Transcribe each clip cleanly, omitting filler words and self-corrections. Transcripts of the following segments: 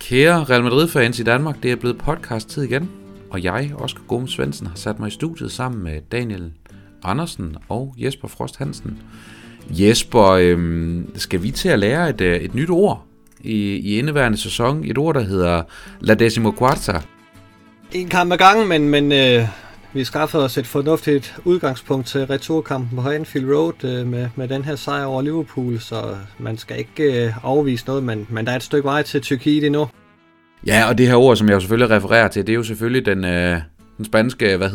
Kære Real Madrid-fans i Danmark, det er blevet podcast-tid igen, og jeg, Oskar Gome Svendsen, har sat mig i studiet sammen med Daniel Andersen og Jesper Frost Hansen. Jesper, skal vi til at lære et nyt ord i indeværende sæson? Et ord, der hedder La Decimoquarta. En kamp ad gangen, men vi skaffer os et fornuftigt udgangspunkt til returkampen på Anfield Road med den her sejr over Liverpool, så man skal ikke afvise noget, men der er et stykke vej til Tyrkiet endnu. Ja, og det her ord, som jeg selvfølgelig refererer til, det er jo selvfølgelig den spanske,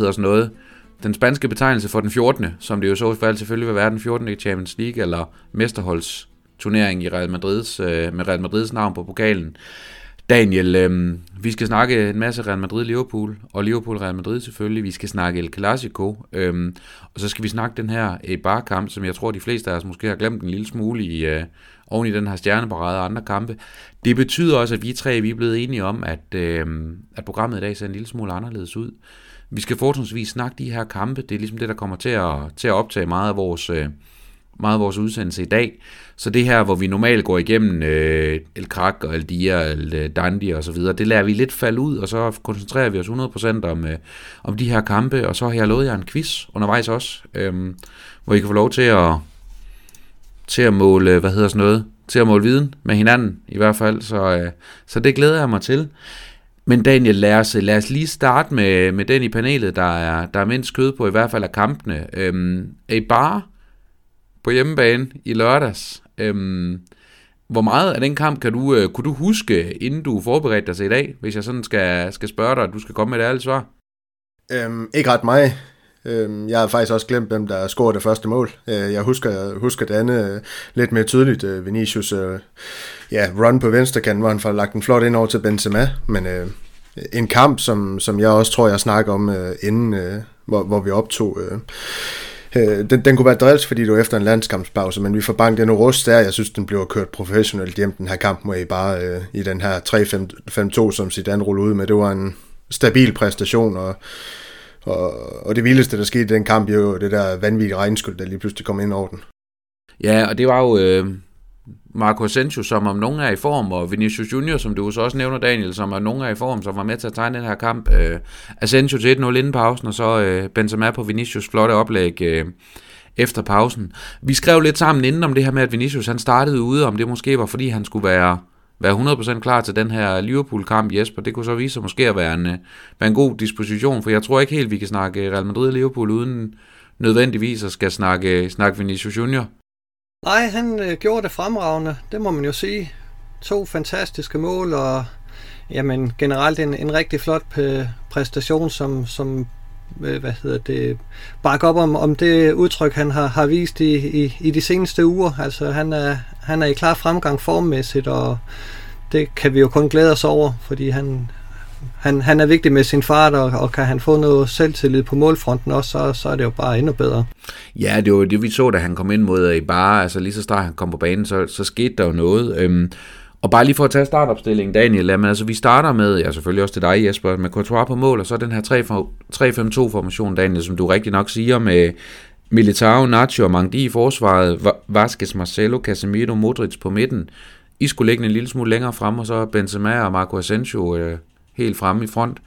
den spanske betegnelse for den 14., som det jo så i fald selvfølgelig vil være den 14. i Champions League eller mesterholdsturnering i Real Madrids, med Real Madrids navn på pokalen. Daniel, vi skal snakke en masse Real Madrid-Liverpool, og Liverpool-Real Madrid selvfølgelig. Vi skal snakke El Clásico, og så skal vi snakke den her barkamp, som jeg tror, de fleste af os måske har glemt en lille smule oven i den her stjerneparade og andre kampe. Det betyder også, at vi tre er blevet enige om, at programmet i dag ser en lille smule anderledes ud. Vi skal fortrinsvis snakke de her kampe. Det er ligesom det, der kommer til at optage meget af vores udsendelse i dag. Så det her, hvor vi normalt går igennem El Krak og El Dia, El Dandi og så videre, det lader vi lidt falde ud, og så koncentrerer vi os 100% om de her kampe, og så har jeg lovet jer en quiz undervejs også, hvor I kan få lov til at måle, til at måle viden med hinanden i hvert fald, så det glæder jeg mig til. Men Daniel, lad os lige starte med den i panelet, der er mindst kød på, i hvert fald af kampene. Eibar på hjemmebane i lørdags. Hvor meget af den kamp kunne du huske, inden du forberedte dig til i dag, hvis jeg sådan skal spørge dig, at du skal komme med et ærligt svar? Ikke ret meget. Jeg har faktisk også glemt, hvem der scorede det første mål. Jeg husker det andet lidt mere tydeligt. Vinícius run på venstrekanten, hvor han får lagt en flot ind over til Benzema. Men en kamp, som jeg også tror, jeg snakker om, inden hvor vi optog... Den kunne være drills, fordi det var efter en landskampspause, men vi får banket den rust der. Jeg synes, den bliver kørt professionelt hjem, den her kamp mod Eibar i den her 3-5-2, som Zidane rullede ud med. Det var en stabil præstation, og det vildeste, der skete i den kamp, jo det der vanvittige regnskyld, der lige pludselig kom ind over den. Ja, og det var jo Marco Asensio, som om nogen er i form, og Vinícius Junior, som du også nævner, Daniel, som om nogen er i form, som var med til at tegne den her kamp. Asensio til 1-0 inden pausen, og så Benzema på Vinícius' flotte oplæg efter pausen. Vi skrev lidt sammen inden om det her med, at Vinícius han startede ude, om det måske var, fordi han skulle være 100% klar til den her Liverpool-kamp, Jesper. Det kunne så vise sig måske at være en god disposition, for jeg tror ikke helt, vi kan snakke Real Madrid og Liverpool uden nødvendigvis at skal snakke Vinícius Junior. Nej, han gjorde det fremragende, det må man jo sige. 2 fantastiske mål, og jamen, generelt en rigtig flot præstation, som bakker op om det udtryk, han har vist i de seneste uger. Altså, han er i klar fremgang formmæssigt, og det kan vi jo kun glæde os over, fordi han er vigtig med sin fart, og kan han få noget selvtillid på målfronten også, så er det jo bare endnu bedre. Ja, det var det, vi så, da han kom ind mod Eibar. Altså lige så snart han kom på banen, så skete der jo noget. Og bare lige for at tage startopstillingen, Daniel, jamen, altså vi starter med, ja selvfølgelig også til dig, Jesper, med Courtois på mål, og så den her 3-5-2-formation, Daniel, som du rigtig nok siger, med Militão, Nacho og Mangdi i forsvaret, Vázquez, Marcelo, Casemiro, Modrić på midten. I skulle ligge en lille smule længere frem, og så Benzema og Marco Asensio helt fremme i front.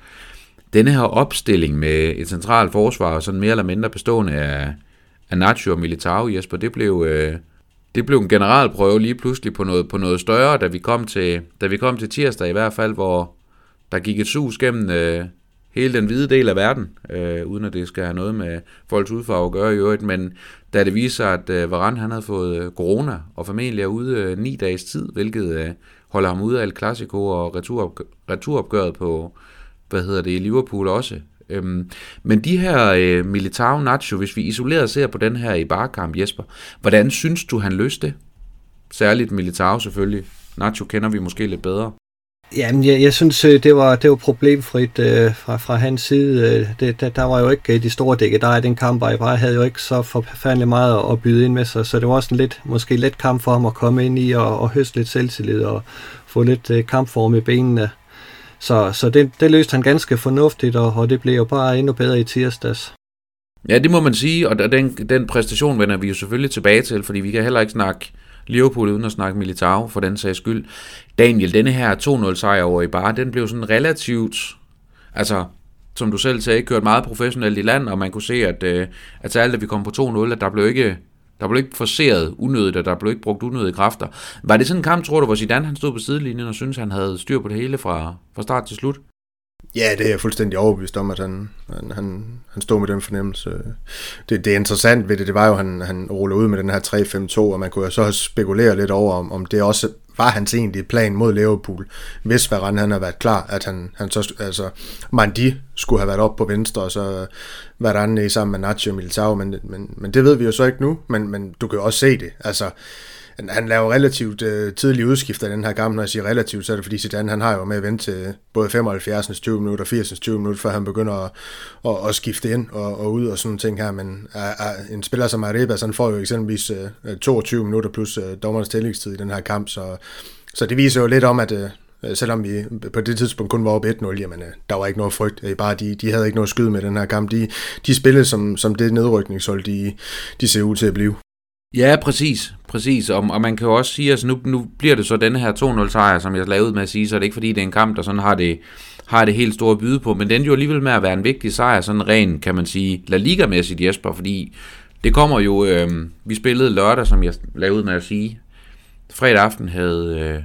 Denne her opstilling med et centralt forsvar, og sådan mere eller mindre bestående af Nacho og Militão, Jesper, det blev en generalprøve lige pludselig på noget større, da vi kom til tirsdag i hvert fald, hvor der gik et sus gennem hele den hvide del af verden, uden at det skal have noget med folks udfarve at gøre i øvrigt, men da det viser sig, at Varane han havde fået corona, og familie er ude 9 dages tid, hvilket... holder ham ude af El Clásico og returopgøret på, i Liverpool også. Men de her Militão, Nacho, hvis vi isoleret ser på den her Eibar-kamp, Jesper, hvordan synes du, han løste det? Særligt Militão selvfølgelig. Nacho kender vi måske lidt bedre. Jamen, jeg synes, det var problemfrit fra hans side. Der var jo ikke de store dække der i den kamp, og Eibar havde jo ikke så forfærdelig meget at byde ind med sig, så det var også en let kamp for ham at komme ind i og høste lidt selvtillid og få lidt kampform i benene. Så det løste han ganske fornuftigt, og det blev jo bare endnu bedre i tirsdags. Ja, det må man sige, og den præstation vender vi jo selvfølgelig tilbage til, fordi vi kan heller ikke snakke Liverpool uden at snakke Militão, for den sags skyld. Daniel, denne her 2-0-sejr over i Bar, den blev sådan relativt, altså som du selv sagde, kørt meget professionelt i land, og man kunne se, at til alt, at vi kom på 2-0, at der blev ikke forseret unødigt, og der blev ikke brugt unødige kræfter. Var det sådan en kamp, tror du, hvor Zidane han stod på sidelinjen og syntes, han havde styr på det hele fra start til slut? Ja, det er jeg fuldstændig overbevist om, at han stod med den fornemmelse. Det interessant ved det var jo, at han rullede ud med den her 3-5-2, og man kunne jo så spekulere lidt over, om det også var hans egentlige plan mod Liverpool, hvis Varane han havde været klar, at han så, altså Mandi skulle have været op på venstre, og så Varane sammen med Nacho og Militão, men det ved vi jo så ikke nu, men du kan jo også se det, altså han laver relativt tidlige udskifter i den her kamp. Når jeg siger relativt, så er det fordi Zidane, han har jo med at vente til både 75. 20 minutter og 80. 20 minutter, før han begynder at skifte ind og ud og sådan nogle ting her. Men en spiller som Arebas, han får jo eksempelvis 22 minutter plus dommerens tillægstid i den her kamp. Så det viser jo lidt om, at selvom vi på det tidspunkt kun var oppe 1-0, jamen der var ikke noget frygt. Bare de havde ikke noget skyde med den her kamp. De spillede som det nedrykningshold, de ser ud til at blive. Ja, præcis. Og man kan jo også sige, at altså nu bliver det så denne her 2-0-sejr, som jeg lavede med at sige, så er det ikke fordi, det er en kamp, der sådan har det helt store at byde på, men den er jo alligevel med at være en vigtig sejr, sådan ren, kan man sige, La Liga-mæssigt, Jesper, fordi det kommer jo, vi spillede lørdag, som jeg lavede med at sige, fredag aften havde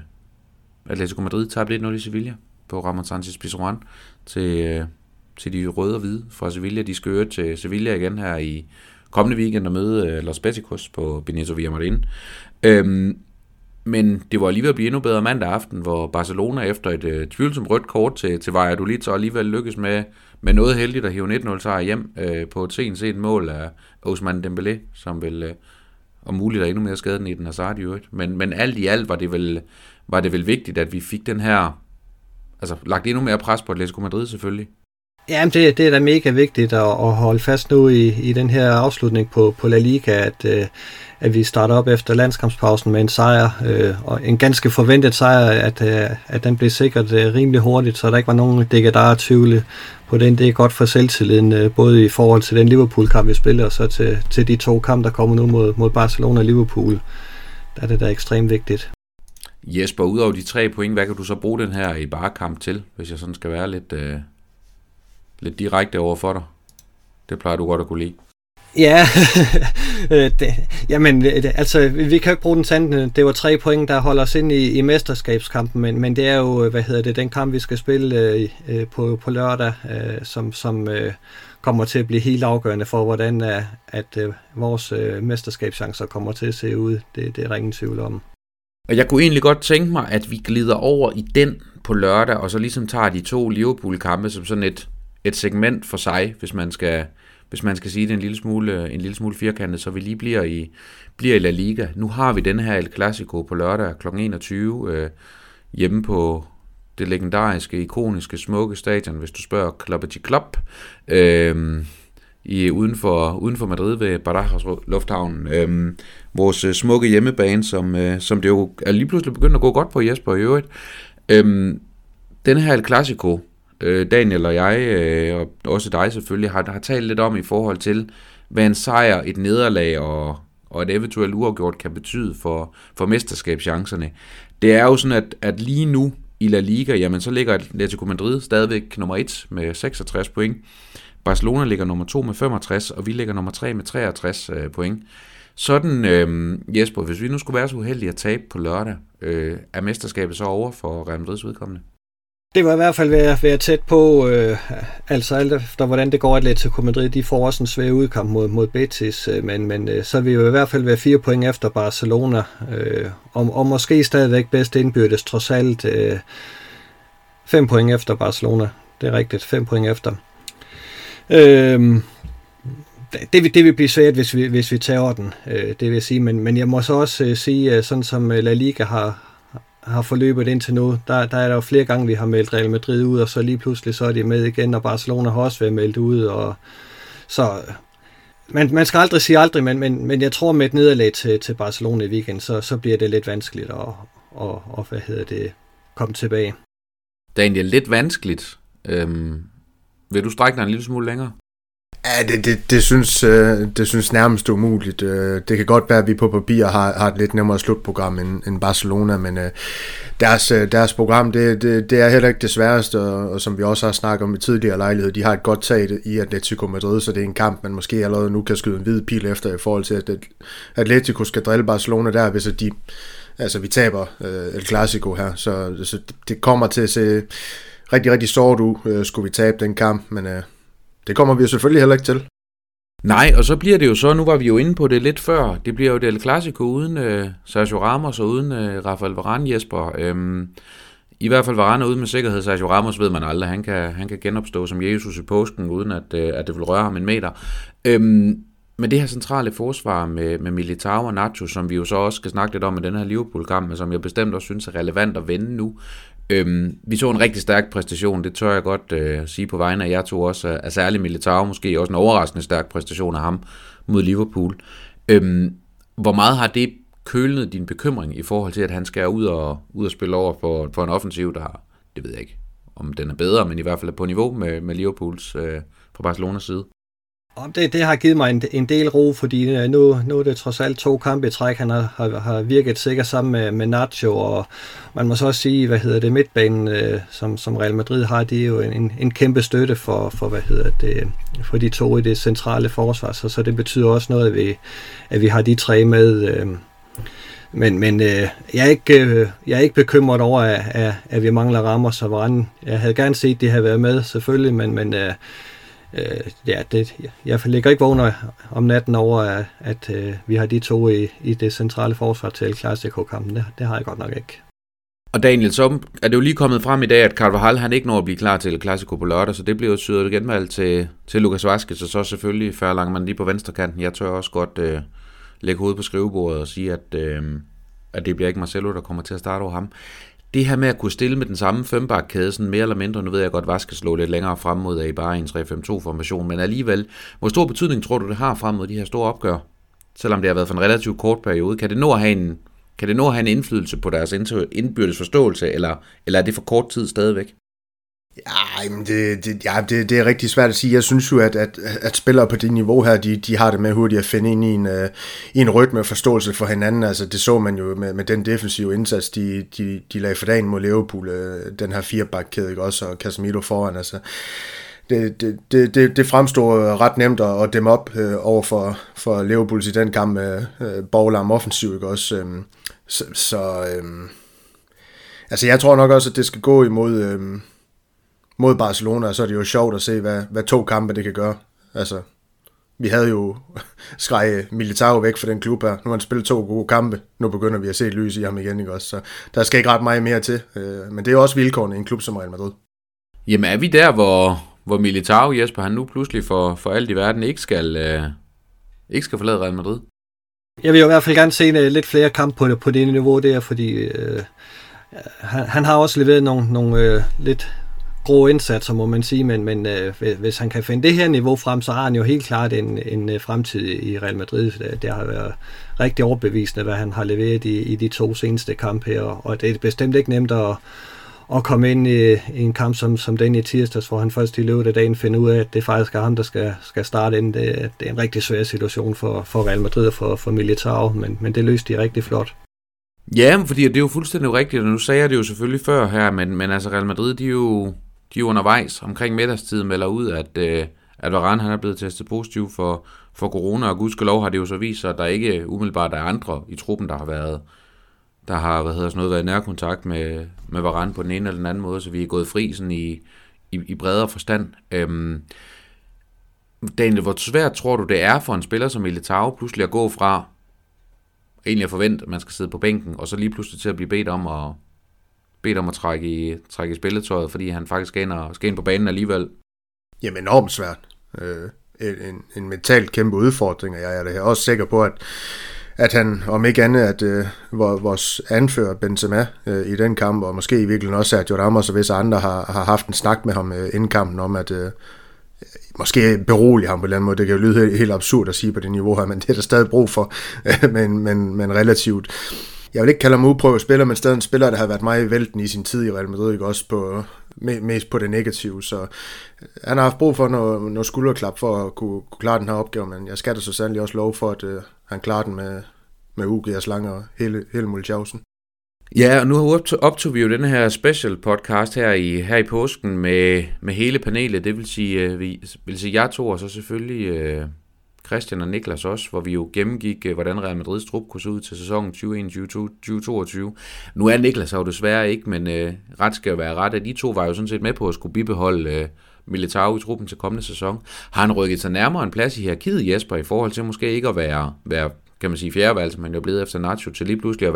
Atlético Madrid tabt 1-0 i Sevilla på Ramón Sánchez-Pizjuán til de røde og hvide fra Sevilla. De skal øve til Sevilla igen her i kommende weekend og møde Los Beticos på Benito Villamarín. Men det var alligevel at blive endnu bedre mandag aften, hvor Barcelona efter et tvivlsomt rødt kort til Valladolid, så alligevel lykkes med noget heldigt at hive 1-0 sejr hjem på et sent mål af Ousmane Dembélé, som vel om muligt er endnu mere skadet end Eden Hazard i øvrigt. Men alt i alt var det vel vigtigt, at vi fik den her, altså lagt endnu mere pres på Atlético Madrid selvfølgelig. Jamen det er da mega vigtigt at holde fast nu i den her afslutning på La Liga, at vi starter op efter landskampspausen med en sejr, og en ganske forventet sejr, at den blev sikkert rimelig hurtigt, så der ikke var nogen der tvivle på den. Det er godt for selvtilliden, både i forhold til den Liverpool-kamp, vi spiller, og så til de to kampe, der kommer nu mod Barcelona og Liverpool. Der er det da ekstremt vigtigt. Jesper, udover de 3 point, hvad kan du så bruge den her i Barca-kamp til, hvis jeg sådan skal være lidt direkte over for dig? Det plejer du godt at kunne lide. Ja, vi kan jo ikke bruge den sanden. Det var 3 point, der holder os ind i mesterskabskampen, men det er jo, den kamp, vi skal spille på lørdag, som kommer til at blive helt afgørende for, hvordan vores mesterskabschancer kommer til at se ud. Det er der ingen tvivl om. Og jeg kunne egentlig godt tænke mig, at vi glider over i den på lørdag, og så ligesom tager de 2 Liverpool-kampe som sådan et segment for sig, hvis man skal sige det en lille smule firkantet, så vi lige bliver i La Liga. Nu har vi den her El Clásico på lørdag kl. 21 hjemme på det legendariske, ikoniske, smukke stadion, hvis du spørger Klopp, uden for Madrid ved Barajas lufthavnen. Vores smukke hjemmebane, som det jo er lige pludselig begyndt at gå godt på, Jesper i øvrigt. Den her El Clásico, Daniel og jeg, og også dig selvfølgelig, har talt lidt om i forhold til, hvad en sejr, et nederlag og et eventuelt uafgjort kan betyde for mesterskabschancerne. Det er jo sådan, at lige nu i La Liga, jamen så ligger Atlético Madrid stadigvæk nummer 1 med 66 point. Barcelona ligger nummer 2 med 65, og vi ligger nummer 3 med 63 point. Sådan, Jesper, hvis vi nu skulle være så uheldige at tabe på lørdag, er mesterskabet så over for Real Madrids vedkommende? Det var i hvert fald være tæt på, altså alt efter hvordan det går, Atlético Madrid, de får også en svær udkamp mod Betis, men så vil vi jo i hvert fald være 4 point efter Barcelona, og måske stadigvæk bedst indbyrdes, trods alt 5 point efter Barcelona. Det er rigtigt, 5 point efter. Det vil blive svært, hvis vi tager den, det vil jeg sige, men jeg må så også sige, sådan som La Liga har forløbet indtil nu, der er der jo flere gange, vi har meldt Real Madrid ud, og så lige pludselig så er de med igen, og Barcelona har også været meldt ud, og så man skal aldrig sige aldrig, men jeg tror med et nederlag til Barcelona i weekenden, så bliver det lidt vanskeligt at komme tilbage. Daniel, lidt vanskeligt. Vil du strække dig en lille smule længere? Ja, det synes nærmest umuligt. Det kan godt være, at vi på papir har et lidt nemmere slutprogram end Barcelona, men deres program, det er heller ikke det sværeste, og som vi også har snakket om i tidligere lejlighed, de har et godt tag i Atlético Madrid, så det er en kamp, man måske allerede nu kan skyde en hvid pil efter i forhold til, at Atlético skal drille Barcelona der, hvis de... Altså, vi taber El Clásico her, så det kommer til at se rigtig, rigtig sort ud, skulle vi tabe den kamp, men... Det kommer vi jo selvfølgelig heller ikke til. Nej, og så bliver det jo så, nu var vi jo inde på det lidt før, det bliver jo et El Clásico uden Sergio Ramos og uden Rafael Varane, Jesper. I hvert fald Varane ude med sikkerhed, Sergio Ramos ved man aldrig, han kan genopstå som Jesus i påsken, uden at det vil røre ham en meter. Men det her centrale forsvar med Militão og Nacho, som vi jo så også skal snakke lidt om i den her Liverpool-kamp, som jeg bestemt også synes er relevant at vende nu. Vi så en rigtig stærk præstation, det tør jeg godt sige på vegne af jer to også, er særligt Militão, måske også en overraskende stærk præstation af ham mod Liverpool. Hvor meget har det kølnet din bekymring i forhold til, at han skal ud og spille over for en offensiv, der har, det ved jeg ikke, om den er bedre, men i hvert fald er på niveau med Liverpools på Barcelonas side? Det har givet mig en del ro, fordi nu er det trods alt 2 kampe i træk, han har virket sikkert sammen med Nacho, og man må så også sige, midtbanen, som Real Madrid har, de er jo en kæmpe støtte for de to i det centrale forsvar, så det betyder også noget, at vi har de 3 med. Men jeg er ikke bekymret over, at vi mangler Ramos og Varane. Jeg havde gerne set, de havde været med, selvfølgelig, men jeg ligger ikke vågen om natten over, at vi har de 2 i det centrale forsvar til El Clásico-kampen. Det har jeg godt nok ikke. Og Daniel, så er det jo lige kommet frem i dag, at Carvajal han ikke når at blive klar til El Clásico på lørdag, så det bliver jo syret genvalg til Lukas Vázquez, og så selvfølgelig Langmann lige på venstrekanten. Jeg tør også godt lægge hovedet på skrivebordet og sige, at det bliver ikke Marcelo, der kommer til at starte over ham. Det her med at kunne stille med den samme fembakkæde, sådan mere eller mindre, nu ved jeg godt, Vázquez slå lidt længere frem mod af bare en 3-5-2-formation, men alligevel, hvor stor betydning tror du, det har frem mod de her store opgør? Selvom det har været for en relativt kort periode, kan det nå at have en indflydelse på deres indbyrdes forståelse, eller er det for kort tid stadigvæk? Ja, men det er rigtig svært at sige. Jeg synes jo, at spillere på det niveau her, de har det med hurtigt at finde ind i en rytme og forståelse for hinanden. Altså, det så man jo med den defensive indsats, de lagde for dagen mod Liverpool, den her 4-bakkæde, ikke også, og Casemiro foran. Altså, det fremstod ret nemt at dæmme op over for Liverpools i den kamp med Borglarm offensiv, ikke også. Altså, jeg tror nok også, at det skal gå imod... mod Barcelona, og så er det jo sjovt at se, hvad 2 kampe det kan gøre. Altså, vi havde jo skreget Militão væk fra den klub her. Nu har han spillet 2 gode kampe. Nu begynder vi at se lys i ham igen, ikke også? Så der skal ikke ret meget mere til. Men det er også vilkårene i en klub som Real Madrid. Jamen er vi der, hvor Militão, Jesper, han nu pludselig for alt i verden ikke skal forlade Real Madrid? Jeg vil jo i hvert fald gerne se lidt flere kampe på det niveau der, fordi han har også leveret nogle lidt... grå indsatser, må man sige, men hvis han kan finde det her niveau frem, så har han jo helt klart en fremtid i Real Madrid. Det har været rigtig overbevisende, hvad han har leveret i de 2 seneste kampe her, og det er bestemt ikke nemt at komme ind i en kamp som den i tirsdags, hvor han først i løbet af dagen finder ud af, at det faktisk er ham, der skal starte ind. Det er en rigtig svær situation for Real Madrid og for Militão, men det løste de rigtig flot. Ja, fordi det er jo fuldstændig rigtigt, og nu sagde jeg det jo selvfølgelig før her, men altså Real Madrid, de er jo undervejs omkring middagstid melder ud, at Varane han er blevet testet positiv for corona, og gudskelov har det jo så vist sig, at der ikke umiddelbart er andre i truppen, der har været i nærkontakt med Varane på den ene eller den anden måde, så vi er gået fri sådan i bredere forstand. Daniel, hvor svært tror du, det er for en spiller som Militão pludselig at gå fra egentlig at forvente, at man skal sidde på bænken, og så lige pludselig til at blive bedt om at trække i spilletøjet, fordi han faktisk skal ind på banen alligevel? Jamen enormt svært. En mentalt kæmpe udfordring, og jeg er da også sikker på, at han, om ikke andet, at vores anfører Benzema i den kamp, og måske i virkeligheden også Sergio Ramos og visse andre, har haft en snak med ham inden kampen om, at måske berolige ham på en eller anden måde. Det kan jo lyde helt absurd at sige på det niveau her, men det er der stadig brug for, men relativt. Jeg vil ikke kalde ham udprøvet spiller, men stadig en spiller, der har været meget i vælten i sin tid i Real Madrid, ikke også på mest på det negative, så han har haft brug for noget skulderklap for at kunne klare den her opgave, men jeg skal da så sandelig også love for, at han klarer den med UG's slanger og hele Mulchausen. Ja, og nu optog vi jo den her special podcast her i påsken med hele panelet, det vil sige, jeg to, og så selvfølgelig Christian og Niklas også, hvor vi jo gennemgik, hvordan Real Madrids trup kunne se ud til sæsonen 2021-2022. Nu er Niklas jo desværre ikke, men ret skal jo være ret, at de to var jo sådan set med på at skulle bibeholde Militão i truppen til kommende sæson. Har han rykket sig nærmere en plads i hierarkiet, Jesper, i forhold til måske ikke at være kan man sige fjerdevalg, som han jo blevet efter Nacho, til lige pludselig at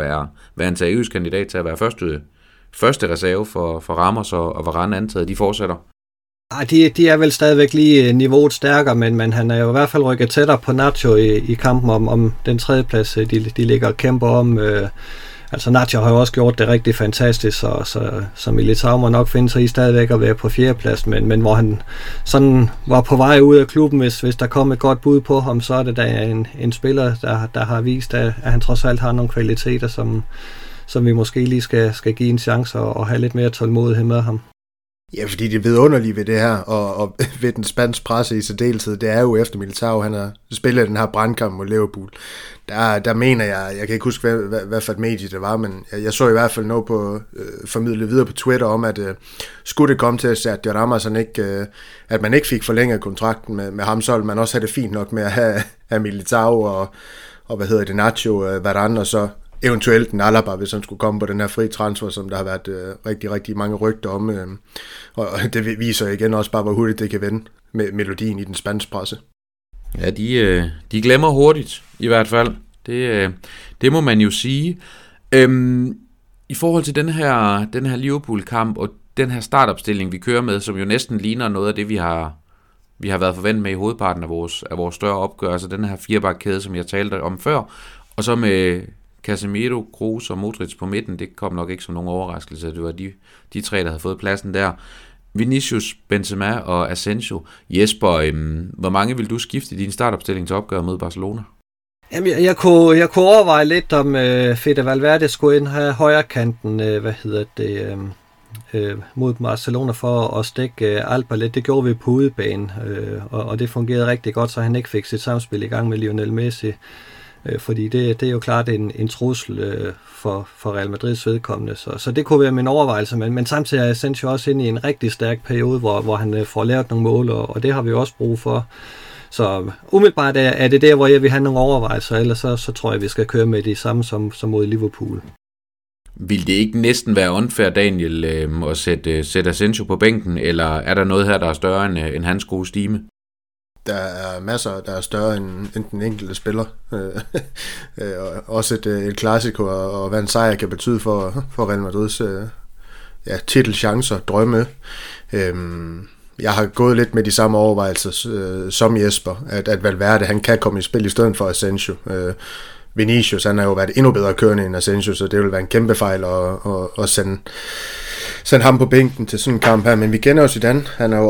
være en seriøs kandidat til at være første reserve for Ramos og Varane antaget, de fortsætter? Ej, de er vel stadigvæk lige niveauet stærkere, men han er jo i hvert fald rykket tættere på Nacho i kampen om den tredjeplads, de ligger og kæmper om. Altså Nacho har jo også gjort det rigtig fantastisk, så Militão må nok finde sig i stadigvæk at være på fjerdepladsen, men hvor han sådan var på vej ud af klubben, hvis der kom et godt bud på ham, så er det da en spiller, der har vist, at han trods alt har nogle kvaliteter, som vi måske lige skal give en chance og have lidt mere tålmodighed med ham. Ja, fordi det vidunderlige ved det her, og ved den spanske presse i særdeleshed, det er jo efter Militão, han har spillet den her brandkamp mod Liverpool. Der mener jeg kan ikke huske, hvad for et medie det var, men jeg så i hvert fald noget på formidlet videre på Twitter om, at skulle det komme til at Sergio Ramos, at man ikke fik forlænget kontrakten med ham, så man også havde det fint nok med at have Militão og Nacho, Varane og så eventuelt en Alba, hvis han skulle komme på den her fri transfer, som der har været rigtig, rigtig mange rygter om. Og det viser igen også bare, hvor hurtigt det kan vende med melodien i den spanske presse. Ja, de glemmer hurtigt, i hvert fald. Det må man jo sige. I forhold til den her Liverpool-kamp og den her startopstilling, vi kører med, som jo næsten ligner noget af det, vi har været forventet med i hovedparten af vores større opgør, altså den her firebackkæde, som jeg talte om før, og så med Casemiro, Kroos og Modrić på midten, det kom nok ikke som nogen overraskelse, det var de tre, der havde fået pladsen der. Vinícius, Benzema og Asensio. Jesper, hvor mange vil du skifte i din startopstilling til opgøret mod Barcelona? Jamen, jeg kunne overveje lidt, om Fede Valverde skulle ind her højre kanten, mod Barcelona for at stikke Alba lidt. Det gjorde vi på udebane, og det fungerede rigtig godt, så han ikke fik sit samspil i gang med Lionel Messi. Fordi det er jo klart en trussel for Real Madrids vedkommende. Så det kunne være min overvejelse, men samtidig er Asensio også inde i en rigtig stærk periode, hvor han får lavet nogle mål, og det har vi også brug for. Så umiddelbart er det der, hvor jeg vil have nogle overvejelser, ellers så tror jeg, vi skal køre med det samme som mod Liverpool. Vil det ikke næsten være unfair, Daniel, at sætte Asensio på bænken, eller er der noget her, der er større end hans gode stime? Der er masser, der er større end den enkelte spiller. Også et Clásico, og hvad en sejr kan betyde for Real Madrids titelchancer, drømme. Jeg har gået lidt med de samme overvejelser som Jesper, at Valverde han kan komme i spil i stedet for Asensio. Vinícius, han har jo været endnu bedre kørende end Asensio, så det vil være en kæmpe fejl at sende ham på bænken til sådan en kamp her. Men vi kender jo Zidane, han er jo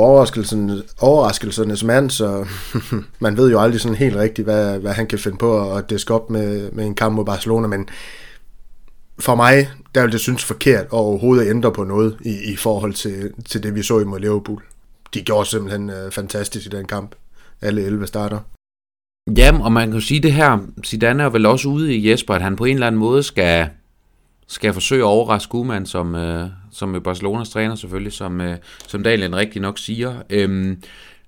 overraskelsernes mand, så man ved jo aldrig sådan helt rigtigt, hvad han kan finde på at diske op med en kamp mod Barcelona. Men for mig, der vil det synes forkert at overhovedet ændre på noget i forhold til det, vi så imod Liverpool. De gjorde simpelthen fantastisk i den kamp. Alle 11 starter. Jamen, og man kan jo sige det her, Zidane er vel også ude i Jesper, at han på en eller anden måde skal forsøge at overraske Koeman, som Barcelonas træner selvfølgelig, som Daniel rigtig nok siger.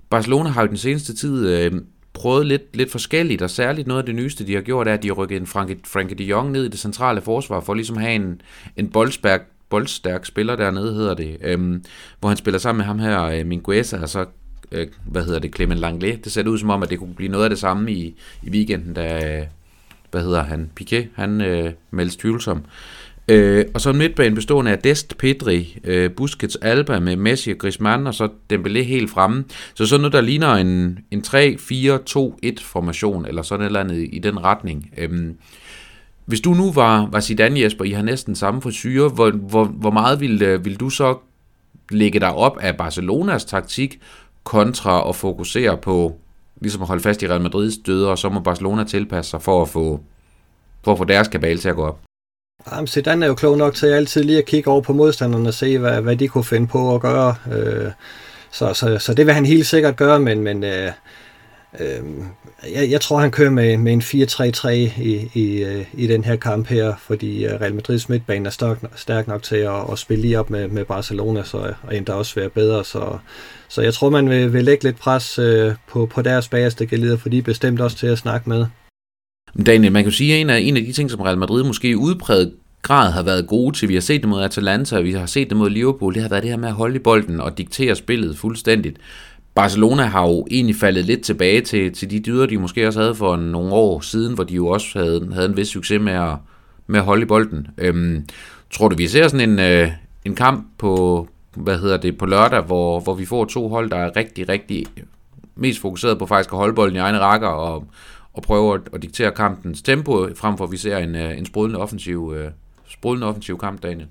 Barcelona har jo den seneste tid prøvet lidt forskelligt, og særligt noget af det nyeste, de har gjort, er, at de har rykket en Frankie de Jong ned i det centrale forsvar, for at ligesom have en boldstærk spiller dernede, hedder det, hvor han spiller sammen med ham her, Mingueza, og så Clement Lenglet. Det ser ud som om, at det kunne blive noget af det samme i weekenden, da Piqué, han meldes tvivlsom. Og så en midtbane bestående af Dest, Pedri, Busquets, Alba med Messi og Griezmann, og så Dembélé helt fremme. Så sådan noget, der ligner en 3-4-2-1-formation, eller sådan et eller andet i den retning. Hvis du nu var Zidane, Jesper, I har næsten samme frisyre, hvor meget ville du så lægge dig op af Barcelonas taktik, kontra at fokusere på ligesom at holde fast i Real Madrids døde, og så må Barcelona tilpasse sig for at få deres kabale til at gå op? Jamen, Zidane er jo klog nok til altid lige at kigge over på modstanderne og se, hvad de kunne finde på at gøre. Så det vil han helt sikkert gøre, men jeg tror, han kører med en 4-3-3 i den her kamp her, fordi Real Madrids midtbane er stærk nok til at spille lige op med Barcelona, og endda også være bedre. Så jeg tror, man vil lægge lidt pres på deres bagerste geleder, for de er bestemt også til at snakke med. Daniel, man kan sige, at en af de ting, som Real Madrid måske i udpræget grad har været gode til, vi har set det mod Atalanta, og vi har set det mod Liverpool, det har været det her med at holde i bolden og diktere spillet fuldstændigt. Barcelona har jo egentlig faldet lidt tilbage til de dyder, de måske også havde for nogle år siden, hvor de jo også havde en vis succes med at holde i bolden. Tror du, vi ser sådan en kamp på lørdag, hvor vi får to hold, der er rigtig, rigtig mest fokuseret på faktisk at holde bolden i egne rækker og prøver at diktere kampens tempo, frem for at vi ser en sprudlende offensiv kamp, Daniel?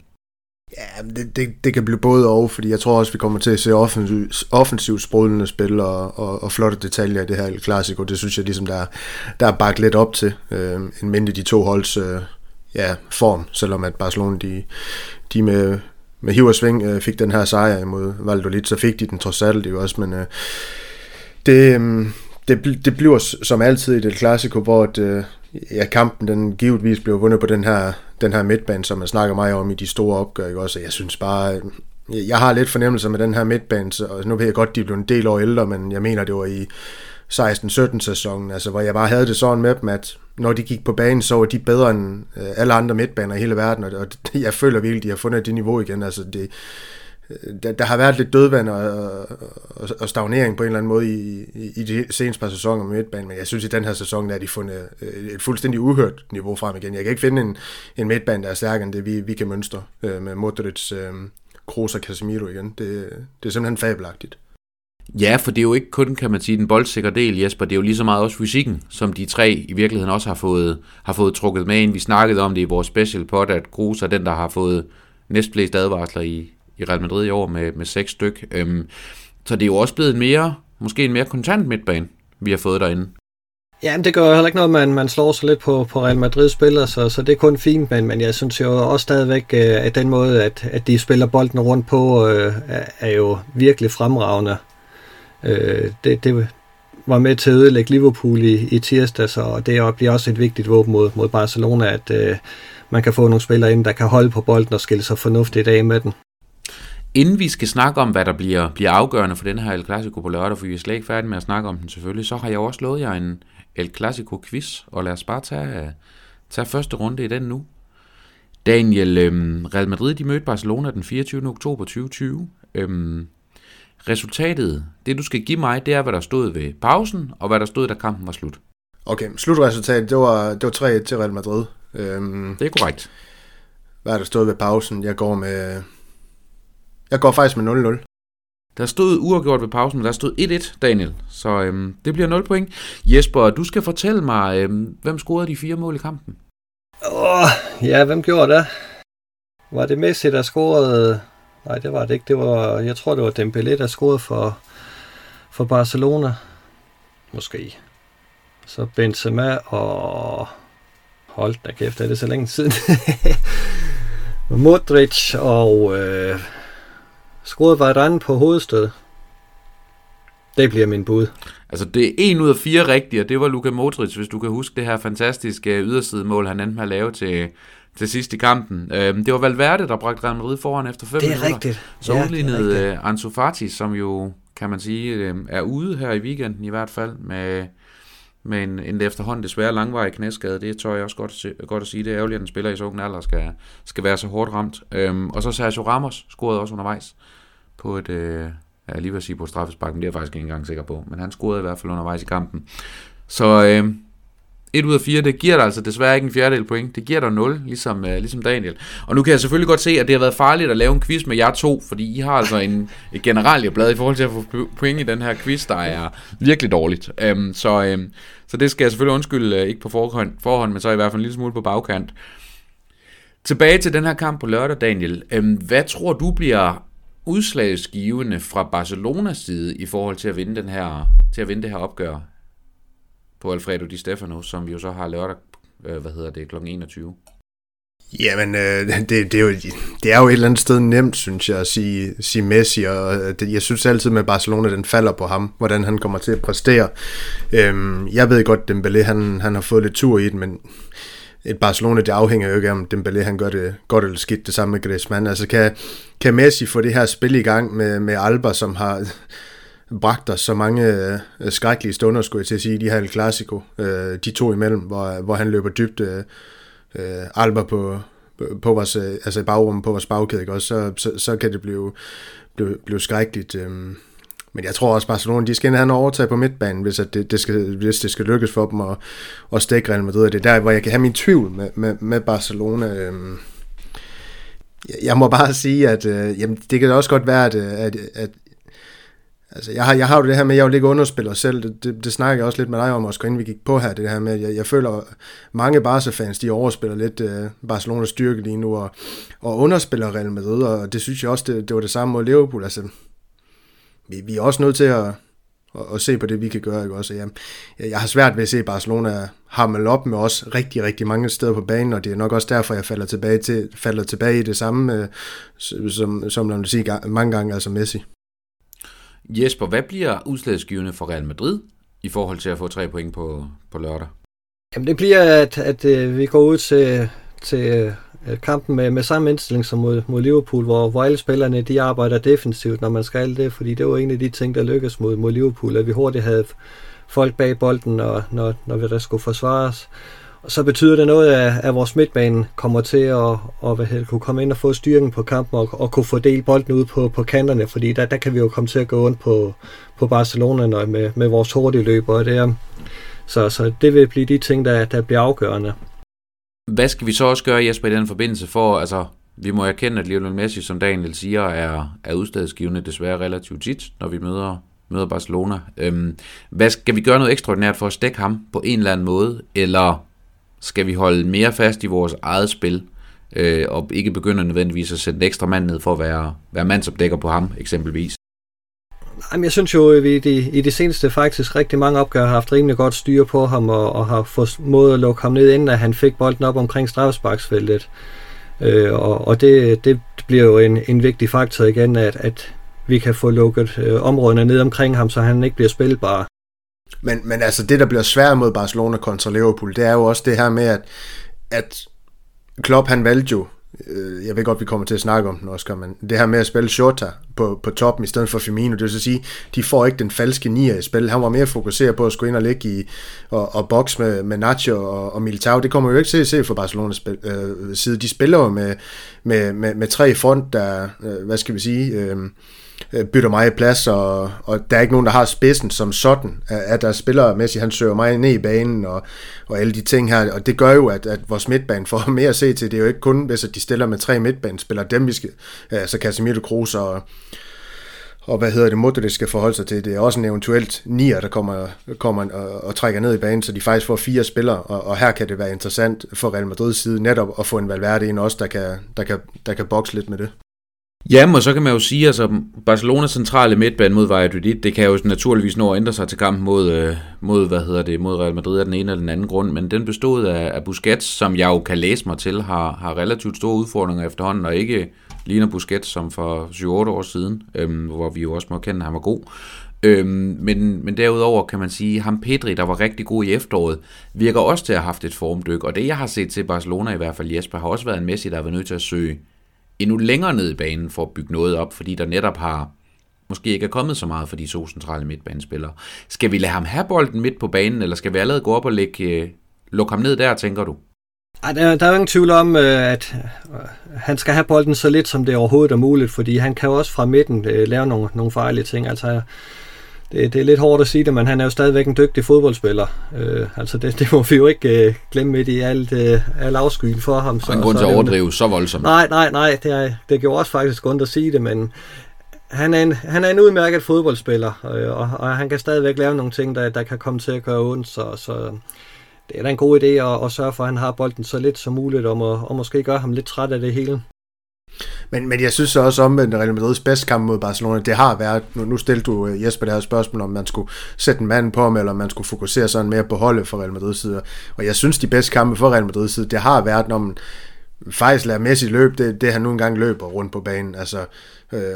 Ja, det kan blive både og, fordi jeg tror også, vi kommer til at se offensivt sprudlende spil og flotte detaljer i det her El Clásico. Det synes jeg ligesom, der er bakket lidt op til, end mindre de to holds form, selvom at Barcelona de med hiv og sving fik den her sejr imod Valladolid, så fik de den trods alt jo også, men det bliver som altid i det Clásico, hvor kampen den givetvis blev vundet på den her midtbane, som man snakker meget om i de store opgør, ikke også? Jeg synes bare, jeg har lidt fornemmelse med den her midtbane, og nu ved jeg godt, de blev en del år ældre, men jeg mener, det var i 16-17 sæsonen, altså hvor jeg bare havde det sådan med dem, at når de gik på banen, så var de bedre end alle andre midtbaner i hele verden, og jeg føler virkelig, de har fundet det niveau igen, altså det... Der har været lidt dødvand og stagnering på en eller anden måde i de seneste par sæsoner med midtbanen, men jeg synes, i den her sæson er de fundet et fuldstændig uhørt niveau frem igen. Jeg kan ikke finde en midtbane, der er stærkere end det, vi kan mønstre med Modrić, Kroos og Casemiro igen. Det er simpelthen fabelagtigt. Ja, for det er jo ikke kun, kan man sige, den boldsikre del, Jesper, det er jo lige så meget også fysikken, som de tre i virkeligheden også har fået trukket med ind. Vi snakkede om det i vores special pod, at Kroos er den, der har fået næstflest advarsler i Real Madrid i år med 6 styk. Så det er jo også blevet en mere kontant midtbane, vi har fået derinde. Jamen, det gør jo heller ikke noget, man slår sig lidt på Real Madrid-spillere, så det er kun fint, men jeg synes jo også stadigvæk, at den måde, at de spiller bolden rundt på, er jo virkelig fremragende. Det var med til at ødelægge Liverpool i tirsdags, og det bliver også et vigtigt våben mod Barcelona, at man kan få nogle spillere ind, der kan holde på bolden og skille sig fornuftigt af med den. Inden vi skal snakke om, hvad der bliver afgørende for den her El Clásico på lørdag, for vi er slet ikke færdige med at snakke om den selvfølgelig, så har jeg også lovet jer en El Clásico-quiz, og lad os bare tage første runde i den nu. Daniel, Real Madrid de mødte Barcelona den 24. oktober 2020. Resultatet, det du skal give mig, det er, hvad der stod ved pausen, og hvad der stod, da kampen var slut. Okay, slutresultatet, det var 3-1 til Real Madrid. Det er korrekt. Hvad der stod ved pausen, jeg går faktisk med 0-0. Der stod uafgjort ved pausen, men der stod 1-1, Daniel. Så det bliver 0 point. Jesper, du skal fortælle mig, hvem scorede de 4 mål i kampen? Hvem gjorde det? Var det Messi, der scorede? Nej, det var det ikke. Jeg tror, det var Dembélé, der scorede for Barcelona. Måske. Så Benzema og... Hold da kæft, er det så længe siden. Modrić og... Skruede Varane på hovedstød. Det bliver min bud. Altså, det er 1 ud af 4 rigtige, og det var Luka Modrić, hvis du kan huske det her fantastiske ydersidemål, han endte med at lave til sidst i kampen. Det var Valverde, der bragte Real Madrid foran efter 5 minutter. Det er rigtigt. Så udlignede Ansu Fati, som jo, kan man sige, er ude her i weekenden i hvert fald, med en efterhånden desværre langvarig knæskade. Det tør jeg også godt at sige. Det er ærgerligt, at en spiller i så ung alder skal være så hårdt ramt. Og så Sergio Ramos scorede også undervejs på et... jeg lige vil sige på et straffespark, men det er jeg faktisk ikke engang sikker på. Men han scorede i hvert fald undervejs i kampen. Så 1 ud af 4, det giver dig altså desværre ikke en fjerdedel point. Det giver dig 0, ligesom Daniel. Og nu kan jeg selvfølgelig godt se, at det har været farligt at lave en quiz med jer to, fordi I har altså et generalieblad i forhold til at få point i den her quiz, der er virkelig dårligt. Så det skal jeg selvfølgelig undskylde, ikke på forhånd, men så i hvert fald en lille smule på bagkant. Tilbage til den her kamp på lørdag, Daniel. Hvad tror du bliver udslagsgivende fra Barcelonas side i forhold til at vinde det her opgør på Alfredo Di Stefano, som vi jo så har lørdag kl. 21? Jamen, det er jo et eller andet sted nemt, synes jeg, at sige Messi, og det, jeg synes altid med Barcelona, den falder på ham, hvordan han kommer til at præstere. Jeg ved godt, Dembélé, han har fået lidt tur i det, men et Barcelona, det afhænger jo ikke af, om Dembélé, han gør det godt eller skidt, det samme med Griezmann. Altså, kan Messi få det her spil i gang med Alba, som har bragt os så mange skrækkelige stunder, skulle jeg til at sige, de her El Clásico, de to imellem, hvor han løber dybt, Alba på vores, altså i bagrummet på vores bagkæde, og så kan det blive skrækkeligt. Men jeg tror også, Barcelona, de skal have en overtag på midtbanen, hvis at det skal lykkes for dem at stikke Real Madrid. Det er der, hvor jeg kan have min tvivl med Barcelona. Jeg må bare sige, at jamen, det kan også godt være, at altså, jeg har jo det her med, at jeg jo ligger underspiller selv. Det snakker jeg også lidt med dig om, også inden vi gik på her, det her med, at jeg føler, at mange Barca-fans, de overspiller lidt Barcelonas styrke lige nu, og underspiller Real Madrid, og det synes jeg også, det var det samme mod Liverpool. Altså, vi er også nødt til at se på det, vi kan gøre, ikke også? Jeg har svært ved at se Barcelona hamle op med os rigtig, rigtig mange steder på banen, og det er nok også derfor, jeg falder tilbage i det samme, som lad mig sige, mange gange, altså Messi. Jesper, hvad bliver udslagsgivende for Real Madrid i forhold til at få 3 point på lørdag? Jamen det bliver, at vi går ud til kampen med samme indstilling som mod Liverpool, hvor alle spillerne de arbejder defensivt, når man skal det, fordi det var en af de ting, der lykkedes mod Liverpool, at vi hurtigt havde folk bag bolden, og når vi der skulle forsvares. Og så betyder det noget, at vores midtbane kommer til at kunne komme ind og få styringen på kampen og kunne fordele bolden ud på kanterne, fordi der kan vi jo komme til at gå ondt på Barcelona med vores hurtige løbere der. Så det vil blive de ting, der bliver afgørende. Hvad skal vi så også gøre, Jesper, i den forbindelse for, altså vi må erkende, at Lionel Messi, som Daniel siger, er udslagsgivende desværre relativt tit, når vi møder Barcelona. Hvad skal vi gøre noget ekstraordinært for at stikke ham på en eller anden måde, eller skal vi holde mere fast i vores eget spil, og ikke begynde nødvendigvis at sætte en ekstra mand ned for at være mand, som dækker på ham, eksempelvis? Jamen, jeg synes jo, at vi i det seneste faktisk rigtig mange opgør har haft rimelig godt styre på ham, og har formået at lukke ham ned, inden at han fik bolden op omkring straffesparksfeltet. Og det bliver jo en vigtig faktor igen, at vi kan få lukket områderne ned omkring ham, så han ikke bliver spilbar. Men altså det, der bliver svært mod Barcelona kontra Liverpool, det er jo også det her med, at Klopp, han valgte jo, jeg ved godt, vi kommer til at snakke om den også, men det her med at spille Jota på toppen i stedet for Firmino, det vil så sige, de får ikke den falske nier i spil. Han var mere fokuseret på at skulle ind og ligge i og bokse med Nacho og Militão. Det kommer jo ikke til at se fra Barcelonas side. De spiller jo med tre front, der, hvad skal vi sige, bytter mig i plads, og der er ikke nogen, der har spidsen som sådan, at der spiller Messi, han søger mig ned i banen, og alle de ting her, og det gør jo, at vores midtbane får mere at se til. Det er jo ikke kun, hvis de stiller med 3 midtbanespillere, dem vi skal, altså Casemiro, Kroos og Modrić skal forholde sig til. Det er også en eventuelt 9'er, der kommer og trækker ned i banen, så de faktisk får 4 spillere, og her kan det være interessant for Real Madrid side netop at få en Valverde ind også, der kan bokse lidt med det. Jamen, og så kan man jo sige, altså Barcelonas centrale midtbane mod Valladolid, det kan jo naturligvis nå at ændre sig til kamp mod Real Madrid af den ene eller den anden grund, men den bestod af Busquets, som jeg jo kan læse mig til, har relativt store udfordringer efterhånden, og ikke ligner Busquets, som for 7-8 år siden, hvor vi jo også må kende, at han var god. Men derudover kan man sige, at ham Pedri, der var rigtig god i efteråret, virker også til at have haft et formdyk, og det jeg har set til Barcelona i hvert fald, Jesper, har også været en Messi, der har været nødt til at søge endnu længere ned i banen for at bygge noget op, fordi der netop måske ikke er kommet så meget for de to centrale midtbanespillere. Skal vi lade ham have bolden midt på banen, eller skal vi allerede gå op og lukke ham ned der, tænker du? Ej, der er ingen tvivl om, at han skal have bolden så lidt, som det overhovedet er muligt, fordi han kan også fra midten lave nogle farlige ting. Altså, det er lidt hårdt at sige det, men han er jo stadigvæk en dygtig fodboldspiller. Altså det må vi jo ikke glemme midt i al afskyen for ham. Så, og en grund til at overdrive så voldsomt. Nej, det gjorde også faktisk ondt at sige det, men han er en udmærket fodboldspiller, og han kan stadigvæk lave nogle ting, der kan komme til at gøre ondt, så det er da en god idé at sørge for, at han har bolden så lidt som muligt, og måske gøre ham lidt træt af det hele. Men jeg synes også omvendt, at Real Madrids bedste kamp mod Barcelona, det har været, nu stillede du, Jesper, det her spørgsmål, om man skulle sætte en mand på ham, eller om man skulle fokusere sådan mere på holdet for Real Madrids side. Og jeg synes, de bedste kampe for Real Madrids side, det har været, når man faktisk lade Messi løbe det han nu engang løber rundt på banen, altså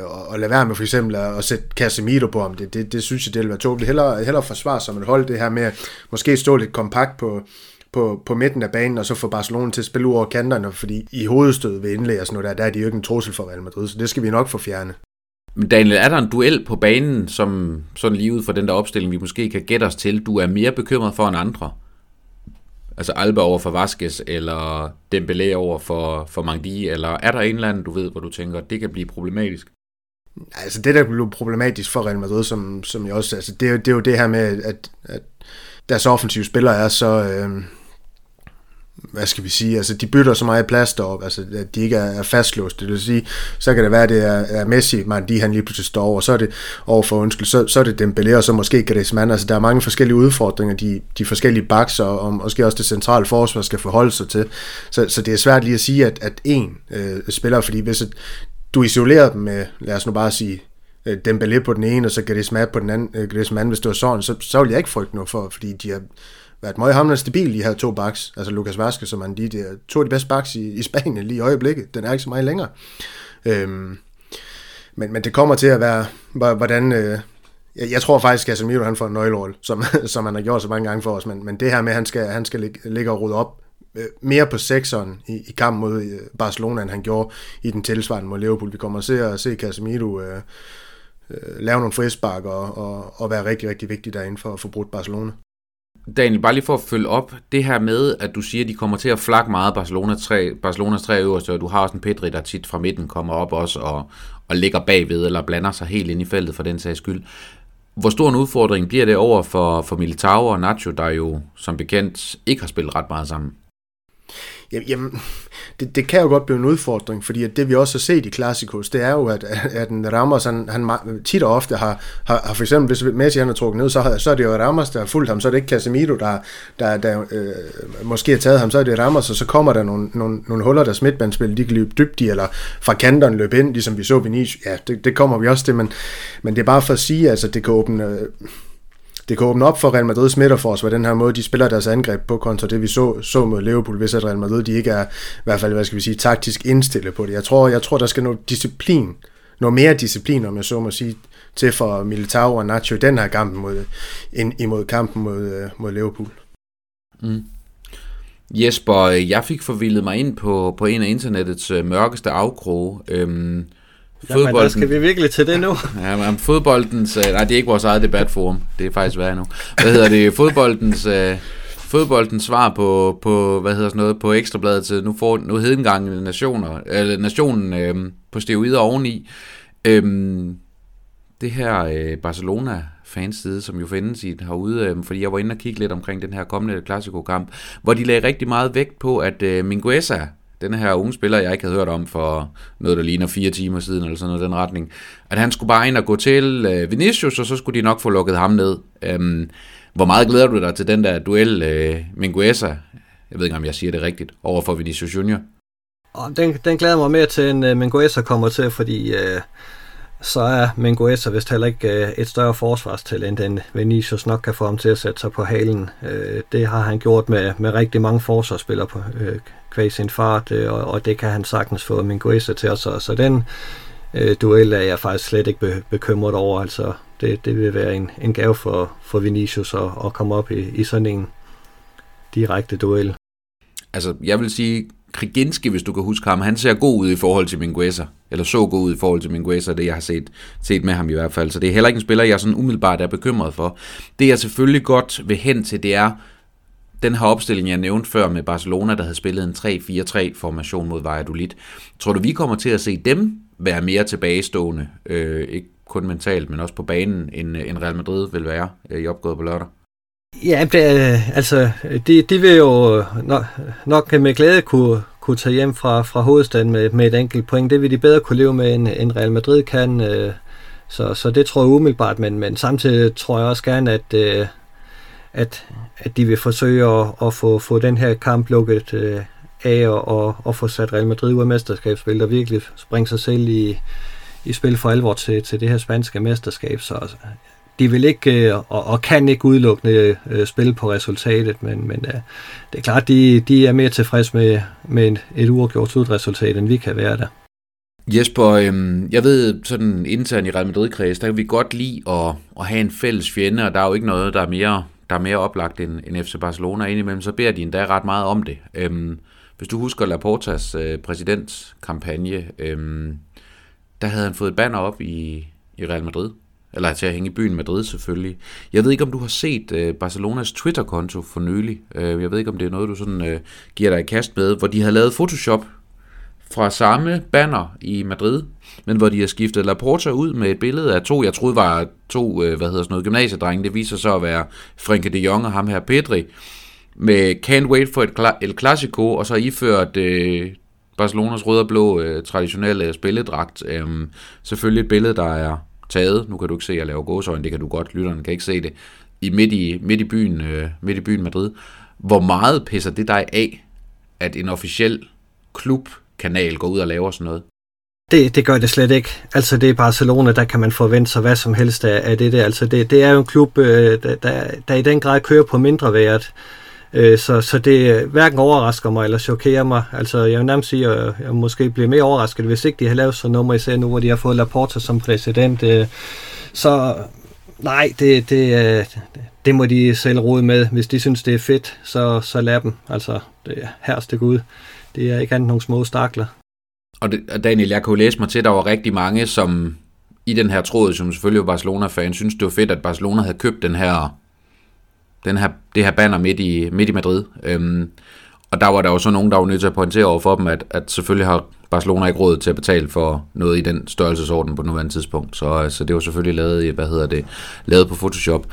og lade være med for eksempel at sætte Casemiro på ham, det synes jeg det vil være tåbeligt. Hellere forsvare som et hold, det her med måske stå lidt kompakt på midten af banen, og så få Barcelona til at spille ud over kanterne, fordi i hovedstød ved indlæg og sådan noget der er de jo ikke en trussel for Real Madrid, så det skal vi nok få fjernet. Men Daniel, er der en duel på banen, som sådan lige ud fra den der opstilling, vi måske kan gætte os til, du er mere bekymret for end andre? Altså Alba over for Vázquez, eller Dembélé over for Mangdi, eller er der en eller anden, du ved, hvor du tænker, det kan blive problematisk? Altså det, der blev problematisk for Real Madrid, som jeg også, altså det er jo det her med, at deres offensive spillere er så... hvad skal vi sige, altså de bytter så meget plads derop, altså at de ikke er fastlåst, det vil sige, så kan det være, at det er Messi, Mandi, han lige pludselig står over, så er det overfor, så er det Dembélé, og så måske Griezmann, altså der er mange forskellige udfordringer, de forskellige backs, og måske også det centrale forsvar skal forholde sig til, så det er svært lige at sige, at én spiller, fordi hvis du isolerer dem med, lad os nu bare sige, Dembélé på den ene, og så Griezmann på den anden, Griezmann, hvis det var sådan, så vil jeg ikke frygte noget for, fordi de har været meget hamlende stabil, de her to backs, altså Lukas Vázquez, som han de er to af de bedste backs i Spanien lige i øjeblikket, den er ikke så meget længere. Men det kommer til at være, hvordan, jeg tror faktisk, at Casemiro han får en nøglerolle, som han har gjort så mange gange for os, men det her med, at han skal ligge og rydde op, mere på sekseren i kampen mod Barcelona, end han gjorde i den tilsvarende mod Liverpool. Vi kommer til at se Casemiro lave nogle frispark og være rigtig, rigtig vigtig derinde for at få brudt Barcelona. Daniel, bare lige for at følge op, det her med, at du siger, at de kommer til at flakke meget Barcelonas tre øverste, og du har også en Pedri, der tit fra midten kommer op også og ligger bagved, eller blander sig helt ind i feltet for den sags skyld. Hvor stor en udfordring bliver det over for Militão og Nacho, der jo som bekendt ikke har spillet ret meget sammen? Jamen, det kan jo godt blive en udfordring, fordi at det vi også har set i Clásicos, det er jo, at Ramos, han tit og ofte har for eksempel, hvis Messi han har trukket ned, så er det jo Ramos, der har fulgt ham, så er det ikke Casemiro, der måske har taget ham, så er det Ramos, og så kommer der nogle huller, der midtbanespillere, de kan løbe dybt i, eller fra kanterne løbe ind, ligesom vi så Vinícius. Ja, det kommer vi også til, men det er bare for at sige, altså det kan åbne... Det kan åbne op for Real Madrids midterforsvar, den her måde, de spiller deres angreb på, kontra det vi så mod Liverpool, hvis at Real Madrid de ikke er, i hvert fald, hvad skal vi sige, taktisk indstillet på det. Jeg tror der skal noget mere disciplin, om jeg så må sige, til for Militão og Nacho i den her kamp imod kampen mod Liverpool. Mm. Jesper, jeg fik forvildet mig ind på en af internettets mørkeste afkroge, fodbolden. Jamen, skal vi virkelig til det nu? Jamen, fodboldens... Nej, det er ikke vores eget debatforum. Det er faktisk værre nu. Hvad hedder det? Fodboldens svar på hvad hedder sådan noget, på Ekstrabladet til nu hedengangen nationen på steroider oveni. Det her Barcelona-fanside, som jo findes i herude, fordi jeg var inde og kigge lidt omkring den her kommende Clásico-kamp, hvor de lagde rigtig meget vægt på, at Mingueza, den her unge spiller, jeg ikke havde hørt om for noget, der ligner 4 timer siden, eller sådan noget den retning, at han skulle bare ind og gå til Vinícius, og så skulle de nok få lukket ham ned. Hvor meget glæder du dig til den der duel Mingueza, jeg ved ikke, om jeg siger det rigtigt, over for Vinícius Junior? Den glæder mig mere til, end Mingueza kommer til, fordi så er Mingueza vist heller ikke et større forsvarstalent, end Vinícius nok kan få ham til at sætte sig på halen. Det har han gjort med rigtig mange forsvarsspillere på kvæg sin fart, og det kan han sagtens få Mingueza til også, så den duel er jeg faktisk slet ikke bekymret over, altså det vil være en gave for Vinícius at komme op i sådan en direkte duel. Altså, jeg vil sige, Kriginski, hvis du kan huske ham, han ser god ud i forhold til Mingueza, eller så god ud i forhold til Mingueza, det jeg har set med ham i hvert fald, så det er heller ikke en spiller, jeg sådan umiddelbart er bekymret for. Det jeg selvfølgelig godt vil hen til, det er den her opstilling, jeg nævnte før med Barcelona, der havde spillet en 3-4-3-formation mod Valladolid. Tror du, vi kommer til at se dem være mere tilbagestående, ikke kun mentalt, men også på banen, end Real Madrid vil være i opgået på lørdag? Ja, altså, de vil jo nok med glæde kunne tage hjem fra hovedstaden med et enkelt point. Det vil de bedre kunne leve med, end Real Madrid kan. Så det tror jeg umiddelbart, men samtidig tror jeg også gerne, at de vil forsøge at få den her kamp lukket af og få sat Real Madrid ud af mesterskabsspillet og virkelig springe sig selv i spil for alvor til det her spanske mesterskab. Så de vil ikke og kan ikke udelukkende spille på resultatet, men det er klart, de er mere tilfredse med et uafgjort slutresultat, end vi kan være der. Jesper, jeg ved sådan internt i Real Madrid-kreds, der kan vi godt lide at have en fælles fjende, og der er jo ikke noget, der er mere oplagt end FC Barcelona. Indimellem så beder de endda ret meget om det. Hvis du husker Laportas præsidentskampagne, der havde han fået et banner op i Real Madrid, eller til at hænge i byen Madrid selvfølgelig. Jeg ved ikke, om du har set Barcelonas Twitter-konto for nylig. Jeg ved ikke, om det er noget, du sådan giver dig i kast med, hvor de havde lavet Photoshop fra samme banner i Madrid, men hvor de har skiftet Laporta ud med et billede af to, jeg troede var to, gymnasiedrenge. Det viser så at være Frenkie de Jong og ham her Pedri, med Can't Wait for El Clásico, og så iført Barcelonas rød og blå traditionelle spilledragt. Selvfølgelig et billede, der er taget. Nu kan du ikke se, at jeg laver gåseøjne, det kan du godt, lytterne kan ikke se det, midt i byen Madrid. Hvor meget pisser det dig af, at en officiel klubkanal går ud og laver sådan noget? Det gør det slet ikke. Altså det er Barcelona, der kan man forvente sig hvad som helst af det der. Altså det er jo en klub, der i den grad kører på mindre værd. Så det hverken overrasker mig eller chokerer mig. Altså jeg vil nærmest sige, at jeg måske bliver mere overrasket, hvis ikke de har lavet sådan nummer, især nu, hvor de har fået Laporta som præsident. Så nej, det må de selv rode med. Hvis de synes, det er fedt, så lad dem. Altså her stikker ud. Det er ikke andet nogle små stakler. Og Daniel, jeg kunne læse mig til, at der var rigtig mange, som i den her tråd, som selvfølgelig var Barcelona-fan, synes det var fedt, at Barcelona havde købt det her banner midt i Madrid. Og der var der jo så nogen, der var nødt til at pointere over for dem, at selvfølgelig har Barcelona ikke råd til at betale for noget i den størrelsesorden på nuværende tidspunkt. Så det var selvfølgelig lavet på Photoshop.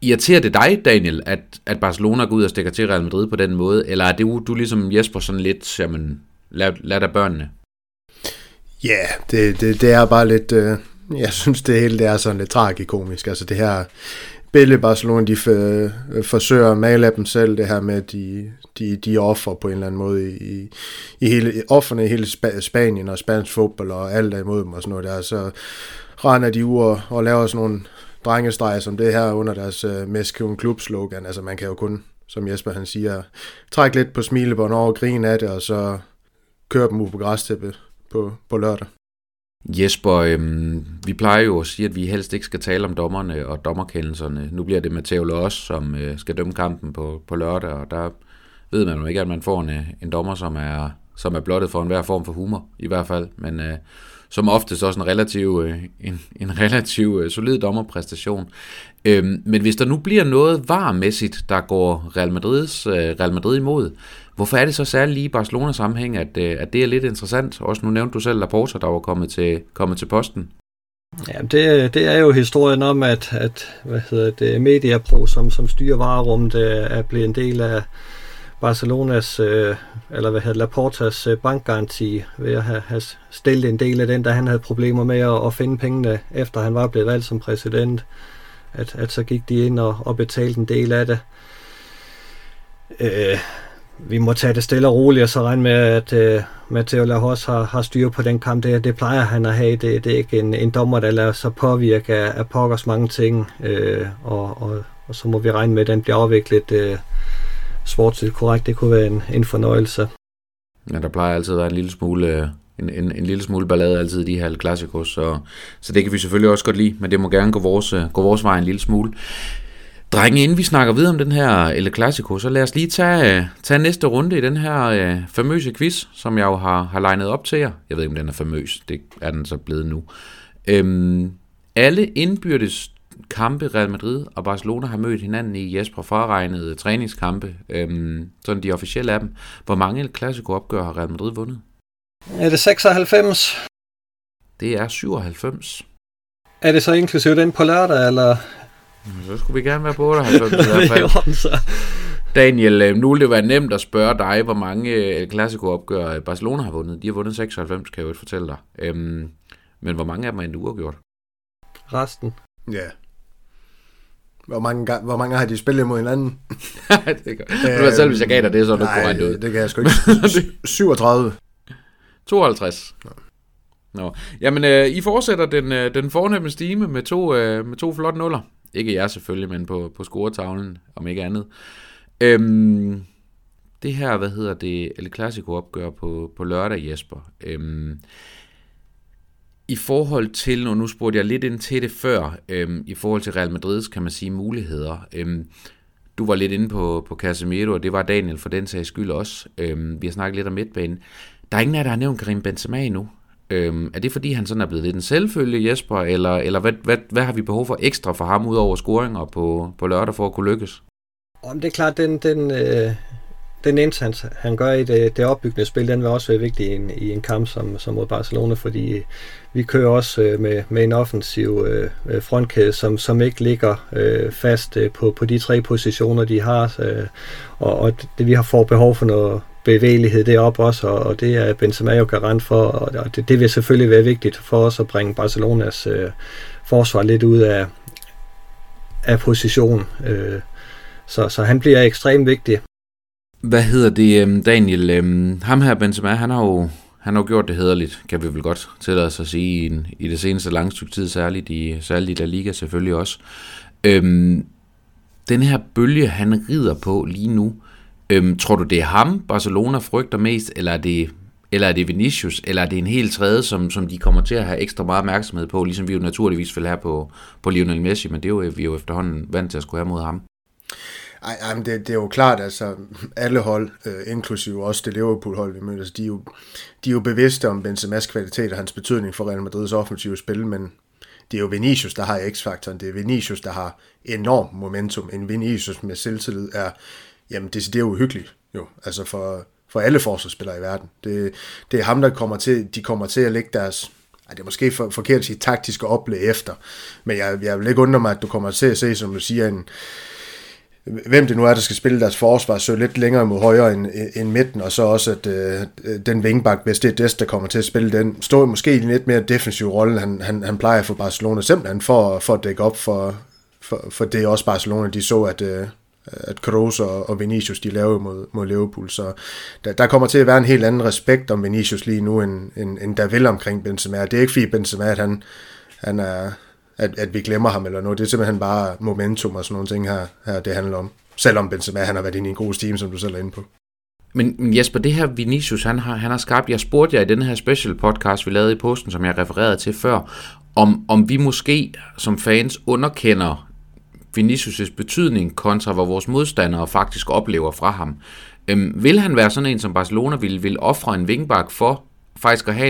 Irriterer det dig, Daniel, at Barcelona går ud og stikker til Real Madrid på den måde? Eller er det du ligesom Jesper sådan lidt, jamen, lad da børnene? Ja, yeah, det er bare lidt... jeg synes, det hele det er sådan lidt tragikomisk. Altså det her billede Barcelona, de forsøger at male af dem selv, det her med, at de offer på en eller anden måde i hele, offerne i hele Spanien og spansk fodbold og alt der imod dem og sådan noget der. Så render de ud og laver sådan nogle drengestreger som det her under deres meskævende klubslogan. Altså man kan jo kun, som Jesper han siger, trække lidt på smilebåndet over og grine af det, og så køre dem ud på græstæppet på lørdag. Jesper, vi plejer jo at sige, at vi helst ikke skal tale om dommerne og dommerkendelserne. Nu bliver det Mateo Loss, som skal dømme kampen på lørdag, og der ved man jo ikke, at man får en dommer, som er blottet for enhver form for humor, i hvert fald, men... som oftest også en relativ solid dommerpræstation. Men hvis der nu bliver noget varmæssigt, der går Real Madrid imod, hvorfor er det så særligt lige i Barcelona-sammenhæng, at det er lidt interessant? Også nu nævnte du selv Laporta, der var kommet til posten. Ja, det er jo historien om, at MediaPro, som styrer varerummet, er blevet en del af Barcelonas, Laportas bankgaranti ved at have stillet en del af den, da han havde problemer med at finde pengene, efter han var blevet valgt som præsident, at så gik de ind og betalte en del af det. Vi må tage det stille og roligt, og så regne med, at Mateo Lahoz har styr på den kamp der. Det plejer han at have. Det er ikke en dommer, der lader sig påvirke af pokkers mange ting, og så må vi regne med, at den bliver afviklet sportsligt korrekt. Det kunne være en fornøjelse. Ja, der plejer altid at være en lille smule ballade altid i de her klassikos, så det kan vi selvfølgelig også godt lide, men det må gerne gå vores vej en lille smule. Drenge, inden vi snakker videre om den her El Clasico, så lad os lige tage næste runde i den her famøse quiz, som jeg jo har legnet op til jer. Jeg ved ikke, om den er famøs. Det er den så blevet nu. Alle indbyrdes kampe Real Madrid og Barcelona har mødt hinanden i, Jesper, fraregnede træningskampe, sådan de officielle af dem. Hvor mange El Clasico-opgør har Real Madrid vundet? Er det 96? Det er 97. Er det så inklusive den på lørdag, eller? Så skulle vi gerne være på 98 i hvert fald. Daniel, nu vil det være nemt at spørge dig, hvor mange El Clasico-opgør Barcelona har vundet. De har vundet 96, kan jeg jo ikke fortælle dig. Men hvor mange af dem er endnu uafgjort? Resten. Ja. Yeah. Hvor mange har de spillet mod hinanden? Det kan selv, hvis jeg gav dig det, så er du korrekt ud. Det kan jeg sgu ikke. 37. 52. Nå. Jamen, I fortsætter den fornemme stime med to flotte nuller. Ikke jer selvfølgelig, men på scoretavlen, om ikke andet. Det her, El Clásico opgør på lørdag, Jesper. I forhold til, og nu spurgte jeg lidt ind til det før, i forhold til Real Madrids, kan man sige, muligheder. Du var lidt inde på Casemiro, og det var Daniel for den sags skyld også. Vi har snakket lidt om midtbanen. Der er ingen af der har nævnt Karim Benzema endnu. Er det fordi, han sådan er blevet lidt en selvfølge, Jesper? Eller hvad har vi behov for ekstra for ham, ud over scoringer på lørdag for at kunne lykkes? Jamen, det er klart, den indsats, han gør i det opbyggende spil, den vil også være vigtig i en kamp som mod Barcelona, fordi vi kører også med en offensiv frontkæde, som ikke ligger fast på de tre positioner, de har. Og det, vi har fået behov for noget bevægelighed deroppe også, og det er Benzema jo garant for, og det vil selvfølgelig være vigtigt for os at bringe Barcelonas forsvar lidt ud af position. Så han bliver ekstremt vigtig. Hvad hedder det, Daniel? Ham her, Benzema, han har jo gjort det hæderligt, kan vi vel godt tillade os at sige, i det seneste lange stykke tid, særligt i La Liga selvfølgelig også. Den her bølge, han rider på lige nu, tror du, det er ham, Barcelona frygter mest, eller er det Vinícius, eller er det en helt tredje, som de kommer til at have ekstra meget opmærksomhed på, ligesom vi jo naturligvis vil have på Lionel Messi, men det er jo, vi er jo efterhånden vant til at skulle have mod ham. Ej, men det er jo klart, altså alle hold, inklusive også det Liverpool-hold, vi møder, de er jo bevidste om Benzemas kvalitet og hans betydning for Real Madrids offensive spil, men det er jo Vinícius, der har X-faktoren, det er Vinícius, der har enorm momentum, en Vinícius med selvtillid er, jamen decideret uhyggeligt jo, altså for alle forsvarsspillere i verden. Det er ham, der kommer til at lægge deres, det er måske forkert at sige taktiske oplæg efter, men jeg vil ikke undre mig, at du kommer til at se, som du siger, hvem det nu er, der skal spille deres forsvar, så lidt længere mod højre end midten, og så også, at den wingback, hvis det er Dest, der kommer til at spille den, står måske i en lidt mere defensiv rolle, han plejer for Barcelona, simpelthen for at dække op for det også Barcelona, de så, at Kroos og Vinícius, de laver mod Liverpool, så der kommer til at være en helt anden respekt om Vinícius lige nu, end der vil omkring Benzema. Det er ikke fordi Benzema, at han er... At vi glemmer ham eller noget. Det er simpelthen bare momentum og sådan nogle ting her det handler om. Selvom Benzema, han har været inde i en god stime, som du selv er inde på. Men Jesper, det her Vinícius, han har skabt... Jeg spurgte jer i den her special podcast, vi lavede i posten, som jeg refererede til før, om vi måske som fans underkender Vinícius' betydning kontra, hvad vores modstandere faktisk oplever fra ham. Vil han være sådan en, som Barcelona vil ofre en wingback for faktisk at have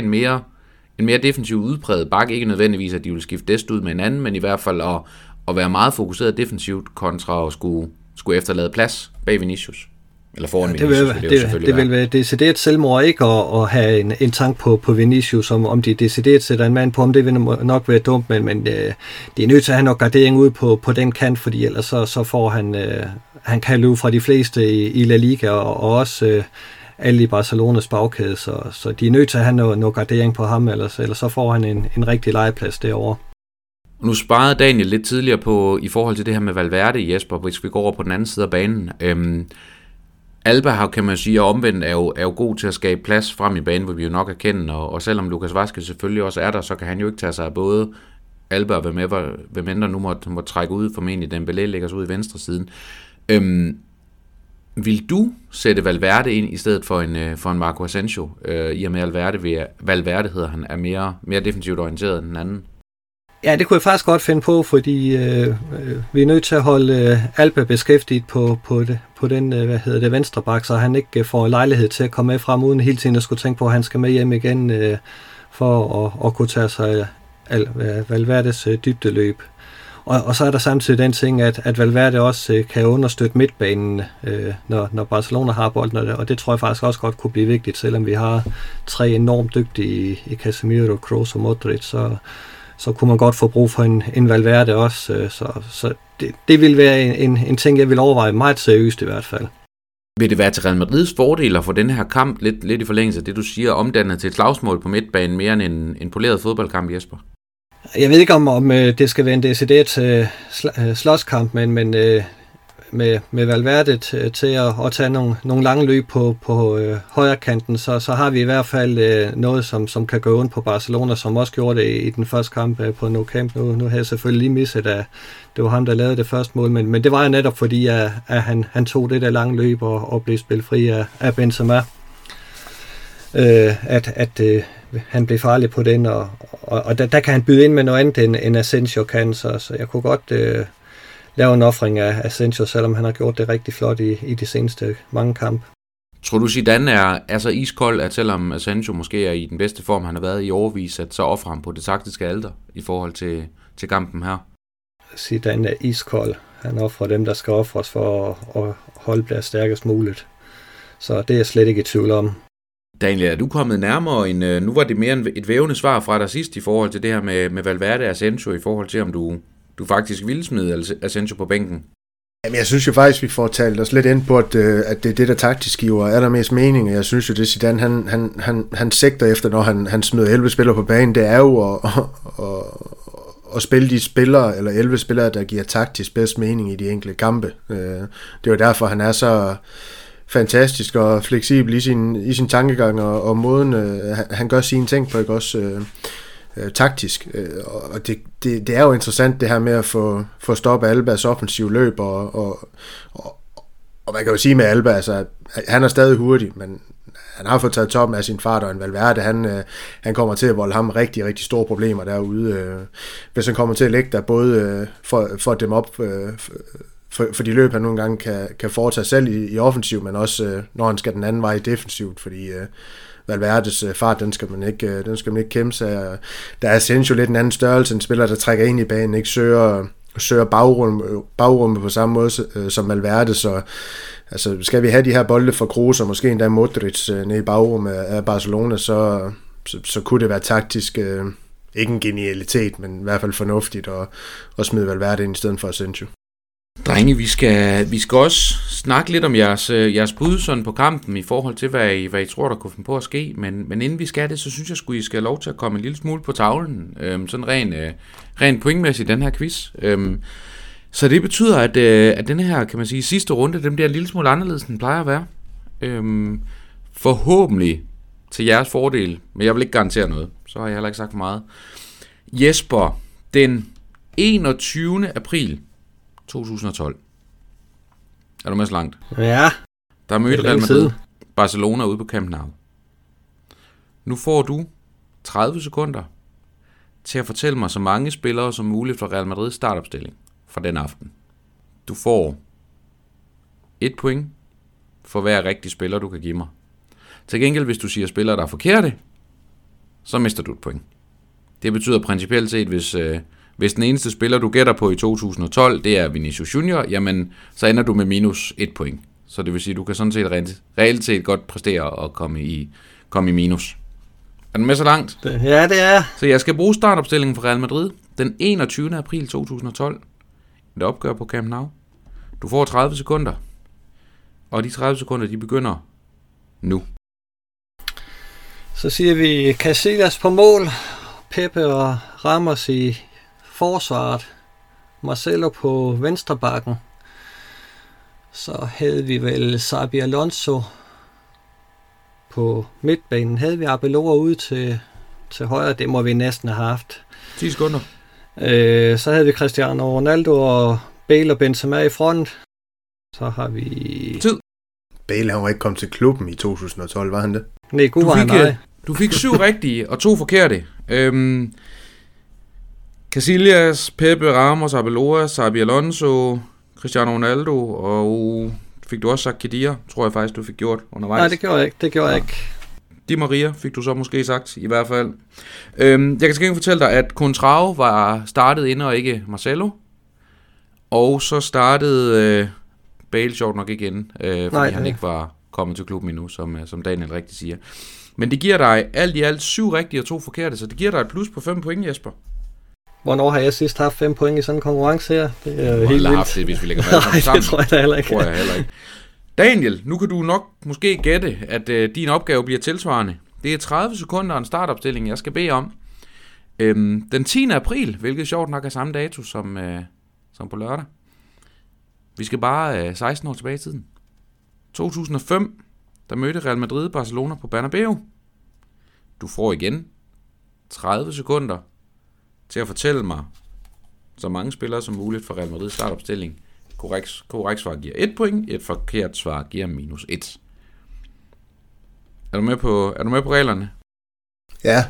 en mere defensiv udpræget bakke, ikke nødvendigvis, at de vil skifte Dest ud med en anden, men i hvert fald at være meget fokuseret defensivt kontra at skulle efterlade plads bag Vinícius. Eller foran Vinícius, det vil være decideret selvmord ikke at have en tanke på Vinícius, om de decideret sætter en mand på, om det vil nok være dumt, men det er nødt til at have nok gardering ud på den kant, fordi ellers så får han kan løbe fra de fleste i La Liga, og også... alle i Barcelonas bagkæde, så de er nødt til at have noget gardering på ham, ellers så får han en rigtig legeplads derovre. Nu sparede Daniel lidt tidligere på, i forhold til det her med Valverde, Jesper, hvis vi går over på den anden side af banen. Alba har, kan man sige, omvendt er jo god til at skabe plads frem i banen, hvor vi jo nok er kendt, og selvom Lukas Vázquez selvfølgelig også er der, så kan han jo ikke tage sig af både Alba og hvem end der nu må trække ud, formentlig Dembélé lægger sig ud i venstre siden. Vil du sætte Valverde ind i stedet for en Marco Asensio, i og med Valverde hedder han, er mere defensivt orienteret end den anden? Ja, det kunne jeg faktisk godt finde på, fordi vi er nødt til at holde Alba beskæftiget på den venstre bak, så han ikke får lejlighed til at komme med frem, uden hele tiden at skulle tænke på, at han skal med hjem igen for at kunne tage sig Valverdes dybdeløb. Og så er der samtidig den ting, at Valverde også kan understøtte midtbanen, når Barcelona har bolden, og det tror jeg faktisk også godt kunne blive vigtigt, selvom vi har tre enormt dygtige i Casemiro, Kroos og Modrić, så kunne man godt få brug for en Valverde også. Så det vil være en ting, jeg vil overveje meget seriøst i hvert fald. Vil det være til Real Madrids fordel at få den her kamp, lidt i forlængelse af det, du siger, omdannet til et slagsmål på midtbanen, mere end en poleret fodboldkamp, Jesper? Jeg ved ikke, om det skal være en decideret slåskamp, men med Valverde til at tage nogle lange løb på højre kanten, så har vi i hvert fald noget, som kan gå ondt på Barcelona, som også gjorde det i den første kamp på Nou Camp. Nu har jeg selvfølgelig lige misset, at det var ham, der lavede det første mål, men det var jo netop fordi, at han tog det der lange løb og blev spillet fri af Benzema. At han blev farlig på den, og der kan han byde ind med noget andet, end Asensio kan, så jeg kunne godt lave en offring af Asensio, selvom han har gjort det rigtig flot i de seneste mange kampe. Tror du, Zidane er så iskold, at selvom Asensio måske er i den bedste form, han har været i årevis, at så offrer han på det taktiske alter i forhold til kampen her? Zidane er iskold. Han offrer dem, der skal offres for at holde plads stærkest muligt. Så det er jeg slet ikke i tvivl om. Daniel, er du kommet nærmere nu var det mere et vævende svar fra dig sidst i forhold til det her med Valverde og Asensio, i forhold til om du faktisk ville smide Asensio på bænken? Jamen, jeg synes jo faktisk, vi får talt os lidt ind på, at det er det, der taktisk giver allermest mening, og jeg synes jo, det Zidane, han sigter efter, når han smider 11 spillere på banen, det er jo at spille de spillere, eller 11 spillere, der giver taktisk bedst mening i de enkelte kampe. Det er jo derfor, han er så fantastisk og fleksibel i sin tankegang og måden han gør sine ting på, ikke også taktisk. Og det er jo interessant det her med at få stoppet Albas offensive løb og man kan jo sige med Alba, altså han er stadig hurtig, men han har fået taget toppen af sin fart, og en Valverde, han kommer til at volde ham rigtig, rigtig store problemer derude, hvis han kommer til at lægge der både for dem op for de løb, han nogle gange kan foretage selv i offensiv, men også når han skal den anden vej defensivt, fordi Valverdes fart, den skal man ikke kæmpe sig. Der er Asensio lidt en anden størrelse, en spiller, der trækker ind i banen, ikke søger bagrummet på samme måde som Valverde, så altså, skal vi have de her bolde fra Kroos og måske endda Modrić nede i bagrummet af Barcelona, så kunne det være taktisk, ikke en genialitet, men i hvert fald fornuftigt at smide Valverde ind i stedet for Asensio. Drenge, vi skal også snakke lidt om jeres bud sådan på kampen i forhold til, hvad I tror, der kunne finde på at ske. Men inden vi skal det, så synes jeg, at I skal have lov til at komme en lille smule på tavlen. Sådan rent pointmæssigt i den her quiz. Så det betyder, at den her, kan man sige, sidste runde, den bliver en lille smule anderledes, den plejer at være. Forhåbentlig til jeres fordel, men jeg vil ikke garantere noget. Så har jeg heller ikke sagt meget. Jesper, den 21. april 2012. Er du med så langt? Ja. Der mødte Real Madrid Barcelona ude på Camp Nou. Nu får du 30 sekunder til at fortælle mig så mange spillere som muligt fra Real Madrids startopstilling fra den aften. Du får 1 point for hver rigtig spiller, du kan give mig. Til gengæld, hvis du siger spillere, der er forkerte, så mister du et point. Det betyder principielt set, hvis den eneste spiller, du gætter på i 2012, det er Vinícius Junior, jamen, så ender du med minus 1 point. Så det vil sige, at du kan sådan set reelt set godt præstere og komme i minus. Er den med så langt? Ja, det er. Så jeg skal bruge startopstillingen for Real Madrid den 21. april 2012. Et opgør på Camp Nou. Du får 30 sekunder. Og de 30 sekunder, de begynder nu. Så siger vi Casillas på mål. Pepe og Ramos i forsvaret, Marcelo på venstrebakken, så havde vi vel Xabi Alonso på midtbanen, havde vi Arbeloa ude til højre, det må vi næsten have haft. 10 sekunder. Så havde vi Cristiano Ronaldo og Bale og Benzema i front, så har vi... Tid. Bale, han var ikke kommet til klubben i 2012, var han det? Nej, god var han, nej. Du fik 7 rigtige og 2 forkerte. Casillas, Pepe, Ramos, Arbeloa, Xabi Alonso, Cristiano Ronaldo, og fik du også sagt Khedira, tror jeg faktisk, du fik gjort undervejs. Nej, det gjorde jeg ikke. Di Maria fik du så måske sagt, i hvert fald. Jeg kan ikke fortælle dig, at Contrao var startet inde og ikke Marcelo, og så startede Bale sjovt nok ikke inde, fordi han ikke var kommet til klubben endnu, som Daniel rigtig siger. Men det giver dig alt i alt 7 rigtige og 2 forkerte, så det giver dig et plus på 5 point, Jesper. Hvornår har jeg sidst haft 5 point i sådan en konkurrence her? Det er helt vildt. Haft det, hvis vi lægger sammen. Nej, det tror jeg da heller ikke. Daniel, nu kan du nok måske gætte, at din opgave bliver tilsvarende. Det er 30 sekunder en startopstilling, jeg skal bede om. Den 10. april, hvilket sjovt nok er samme dato som på lørdag, Vi skal bare 16 år tilbage i tiden. 2005, der mødte Real Madrid Barcelona på Bernabeu. Du får igen 30 sekunder til at fortælle mig så mange spillere som muligt for Real Madrids startopstilling. Korrekt svar giver 1 point, et forkert svar giver minus 1. Er du med på reglerne? Ja,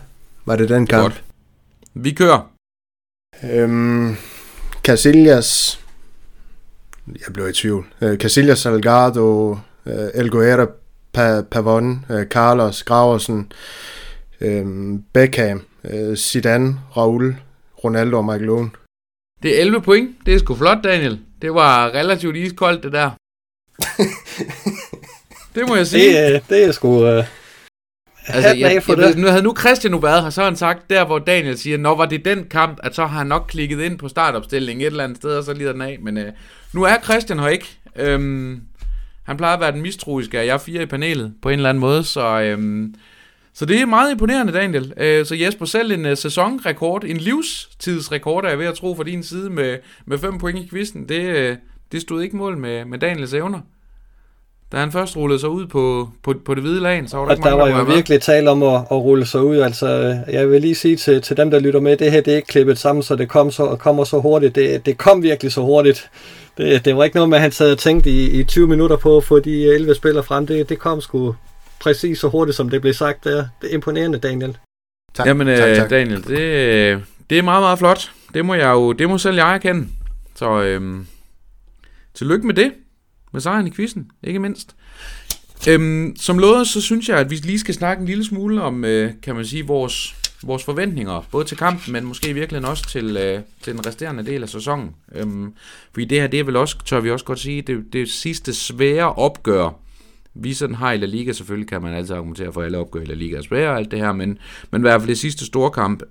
var det den kamp? Godt. Vi kører. Casillas. Jeg blev i tvivl. Casillas, Salgado, El Guerra, Pavon, Carlos, Graversen, Beckham, Zidane, Raul, Ronaldo og Michael Owen. Det er 11 point. Det er sgu flot, Daniel. Det var relativt iskoldt, det der. Det må jeg sige. Det er sgu... Altså, havde nu Christian været her, så har han sagt, der hvor Daniel siger, nå, var det den kamp, at så har han nok klikket ind på startopstillingen et eller andet sted, og så lider den af. Men nu er Christian her ikke. Han plejer at være den mistroiske, og jeg er 4 i panelet på en eller anden måde, så det er meget imponerende, Daniel. Så Jesper, selv en sæsonrekord, en livstidsrekord, er jeg ved at tro, for din side med 5 point i quizzen, det stod ikke mål med Daniels evner. Da han først rullede sig ud på det hvide lagen, så var der ikke mange, der var jo virkelig tale om at rulle sig ud. Altså, jeg vil lige sige til dem, der lytter med, det her det er ikke klippet sammen, så det kommer så hurtigt. Det kom virkelig så hurtigt. Det var ikke noget med, at han sad og tænkte i 20 minutter på at få de 11 spillere frem. Det kom sgu præcis så hurtigt, som det blev sagt der. Det er imponerende, Daniel. Tak. Jamen, tak. Daniel, det er meget, meget flot. Det må selv jeg erkende. Så tillykke med det. Med sejren i quizzen, ikke mindst. Som lovet, så synes jeg, at vi lige skal snakke en lille smule om, kan man sige, vores forventninger. Både til kampen, men måske i virkeligheden også til den resterende del af sæsonen. Fordi det her, det er vel også, tør vi også godt sige, det sidste svære opgør. Vi sådan har i La Liga, selvfølgelig kan man altid argumentere for, alle opgør i La Liga er svære og alt det her, men i hvert fald det sidste store kamp.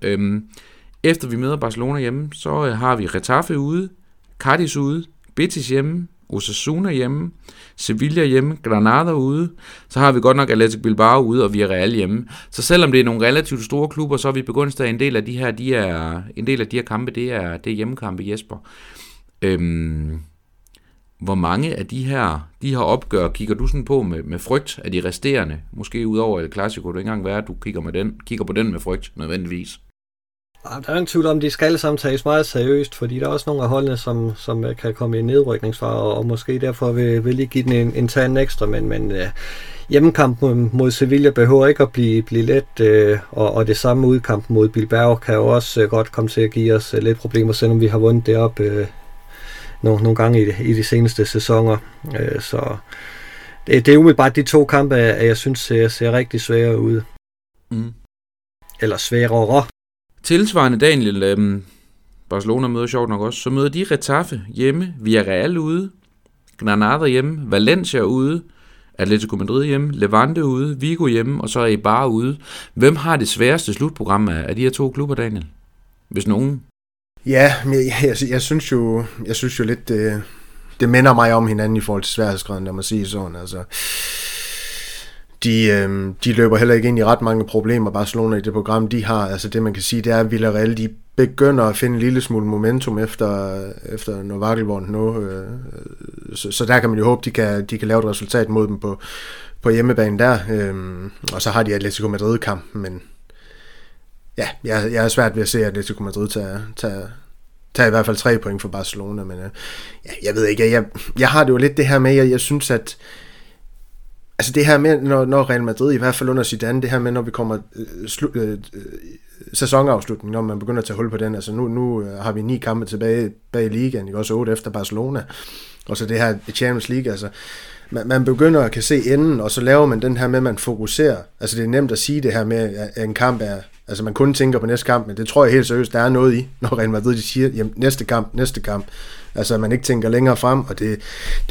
Efter vi møder Barcelona hjemme, så har vi Getafe ude, Cádiz ude, Betis hjemme, Osasuna hjemme, Sevilla hjemme, Granada ude, så har vi godt nok Athletic Bilbao ude, og Villarreal hjemme. Så selvom det er nogle relativt store klubber, så er vi begyndt at en del af de her kampe, det er hjemmekampe, Jesper. Hvor mange af de her opgør kigger du sådan på med frygt af de resterende? Måske udover El Clásico, det er ikke engang værd, at du kigger på den med frygt nødvendigvis. Der er ingen tvivl om, de skal alle sammen tages meget seriøst, fordi der er også nogle af holdene, som kan komme i nedrykningsfare, og måske derfor vil lige give den en tand ekstra, men hjemmekampen mod Sevilla behøver ikke at blive let, og det samme udkamp mod Bilbao kan jo også godt komme til at give os lidt problemer, selvom vi har vundet det op nogle gange i de seneste sæsoner. Så det er umiddelbart de 2 kampe, jeg synes ser rigtig svære ud. Mm. Eller sværere. Tilsvarende, Daniel, Barcelona møder sjovt nok også, så møder de Getafe hjemme, Villarreal ude, Granada hjemme, Valencia ude, Atletico Madrid hjemme, Levante ude, Vigo hjemme, og så er Eibar ude. Hvem har det sværeste slutprogram af de her 2 klubber, Daniel? Hvis nogen? Ja, jeg synes jo lidt, det minder mig om hinanden i forhold til sværhedsgraden, lad mig sige sådan, altså... De løber heller ikke ind i ret mange problemer, Barcelona, i det program, de har. Altså det, man kan sige, det er, at Villarreal, de begynder at finde en lille smule momentum efter Novakelvården nu. Så der kan man jo håbe, de kan lave et resultat mod dem på hjemmebanen der. Og så har de Atletico Madrid-kampen, men ja, jeg er svært ved at se, at Atletico Madrid tager i hvert fald 3 point for Barcelona. Men jeg ved ikke, jeg har det jo lidt det her med, jeg synes, at altså det her med, når Real Madrid, i hvert fald under Zidane, det her med, når vi kommer sæsonafslutningen, når man begynder at tage hul på den, altså nu har vi 9 kampe tilbage bag ligaen, ikke? Også 8 efter Barcelona, og så det her Champions League, altså man begynder at kan se enden, og så laver man den her med, man fokuserer, altså det er nemt at sige det her med, at en kamp er, altså man kun tænker på næste kamp, men det tror jeg helt seriøst, der er noget i, når Real Madrid de siger, jamen næste kamp, altså man ikke tænker længere frem, og det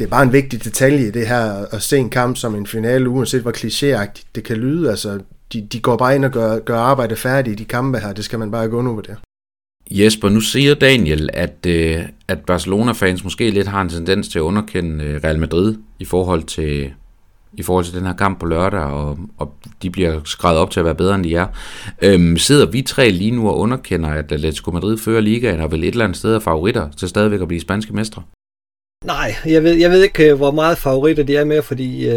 er bare en vigtig detalje i det her, at se en kamp som en finale, uanset hvor klichéagtigt det kan lyde, altså de går bare ind og gør arbejdet færdigt i de kampe her, det skal man bare gå nu ved det. Jesper, nu siger Daniel, at Barcelona-fans måske lidt har en tendens til at underkende Real Madrid i forhold til den her kamp på lørdag, og de bliver skrevet op til at være bedre, end de er. Sidder vi 3 lige nu og underkender, at Atletico Madrid fører ligaen, og vel et eller andet sted er favoritter til stadigvæk at blive spanske mestre? Nej, jeg ved ikke, hvor meget favoritter de er med, fordi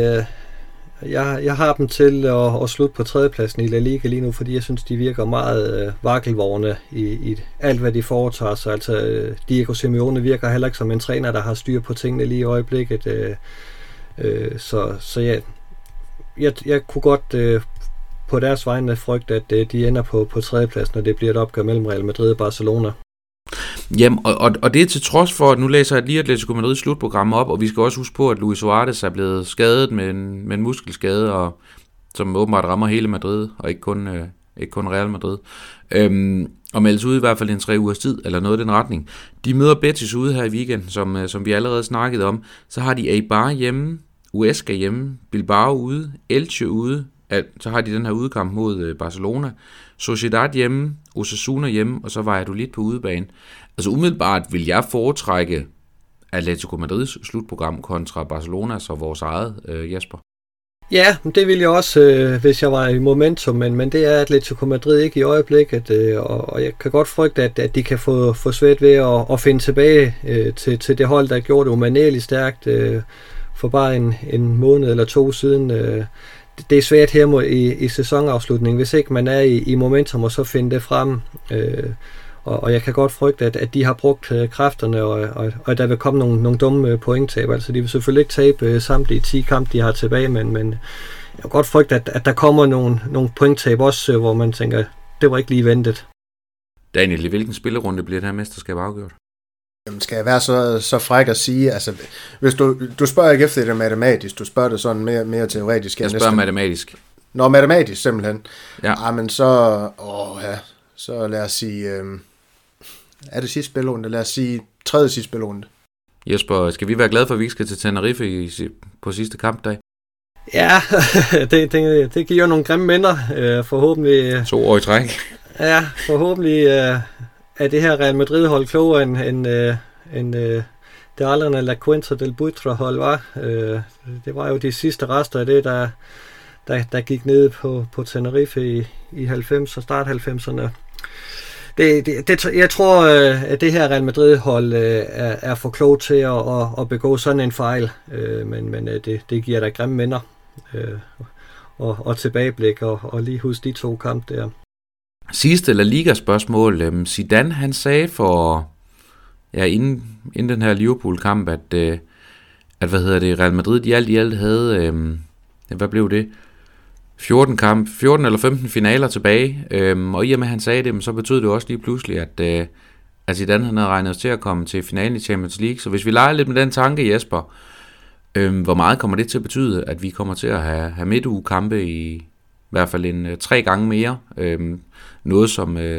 jeg har dem til at slutte på tredjepladsen i La Liga lige nu, fordi jeg synes, de virker meget vakkelvogne i alt, hvad de foretager sig. Altså, Diego Simeone virker heller ikke som en træner, der har styr på tingene lige i øjeblikket. Så jeg kunne godt på deres vegne frygte, at de ender på tredjepladsen, når det bliver et opgør mellem Real Madrid og Barcelona. Jamen, og det er til trods for, at nu læser jeg lige Atletico Madrids slutprogram op, og vi skal også huske på, at Luis Suárez er blevet skadet med en muskelskade, og, som åbenbart rammer hele Madrid, og ikke kun Real Madrid. Og meldes ud i hvert fald en 3 ugers tid, eller noget i den retning. De møder Betis ude her i weekenden, som vi allerede snakkede om. Så har de Eibar hjemme, Huesca hjemme, Bilbao ude, Elche ude, så har de den her udkamp mod Barcelona, Sociedad hjemme, Osasuna hjemme, og så var jeg lidt på udebane. Altså umiddelbart vil jeg foretrække Atletico Madrids slutprogram kontra Barcelonas og vores eget, Jesper. Ja, det ville jeg også, hvis jeg var i momentum, men det er Atletico Madrid ikke i øjeblikket, og jeg kan godt frygte, at de kan få svært ved at finde tilbage til det hold, der gjorde det umanerligt stærkt for bare en måned eller to siden. Det er svært her i sæsonafslutningen, hvis ikke man er i momentum og så finde det frem. Og jeg kan godt frygte, at de har brugt kræfterne, og der vil komme nogle dumme pointtab. Altså, de vil selvfølgelig ikke tabe samtlige 10 kampe, de har tilbage, men jeg kan godt frygte, at der kommer nogle pointtab også, hvor man tænker, det var ikke lige ventet. Daniel, i hvilken spillerunde bliver det her mesterskab afgjort? Skal jeg være så fræk at sige, altså hvis du spørger ikke efter det matematisk, du spørger det sådan mere teoretisk. Jeg spørger matematisk. Nå, matematisk simpelthen. Ja. Jamen så lad os sige, er det sidste spilrunde? Lad os sige tredje sidste spilrunde. Jesper, skal vi være glade for, at vi ikke skal til Tenerife på sidste kampdag? Ja, det giver nogle grimme minder, forhåbentlig. 2 år i træk. Ja, forhåbentlig... Er det her Real Madrid-hold klogere end det aldrende La Quinta del Butra-hold var? Det var jo de sidste rester af det, der gik ned på Tenerife i 90'erne og start 90'erne. Jeg tror, at det her Real Madrid-hold er for klog til at begå sådan en fejl, men det giver da grimme minder og tilbageblik og lige huske de 2 kampe der. Sidste La Liga-spørgsmål. Zidane, han sagde inden den her Liverpool-kamp, at Real Madrid i alt havde, hvad blev det, 14 eller 15 finaler tilbage, og i og med han sagde det, så betød det også lige pludselig, at Zidane han havde regnet os til at komme til finalen i Champions League. Så hvis vi leger lidt med den tanke, Jesper, hvor meget kommer det til at betyde, at vi kommer til at have midtugekampe i hvert fald 3 gange mere. Noget,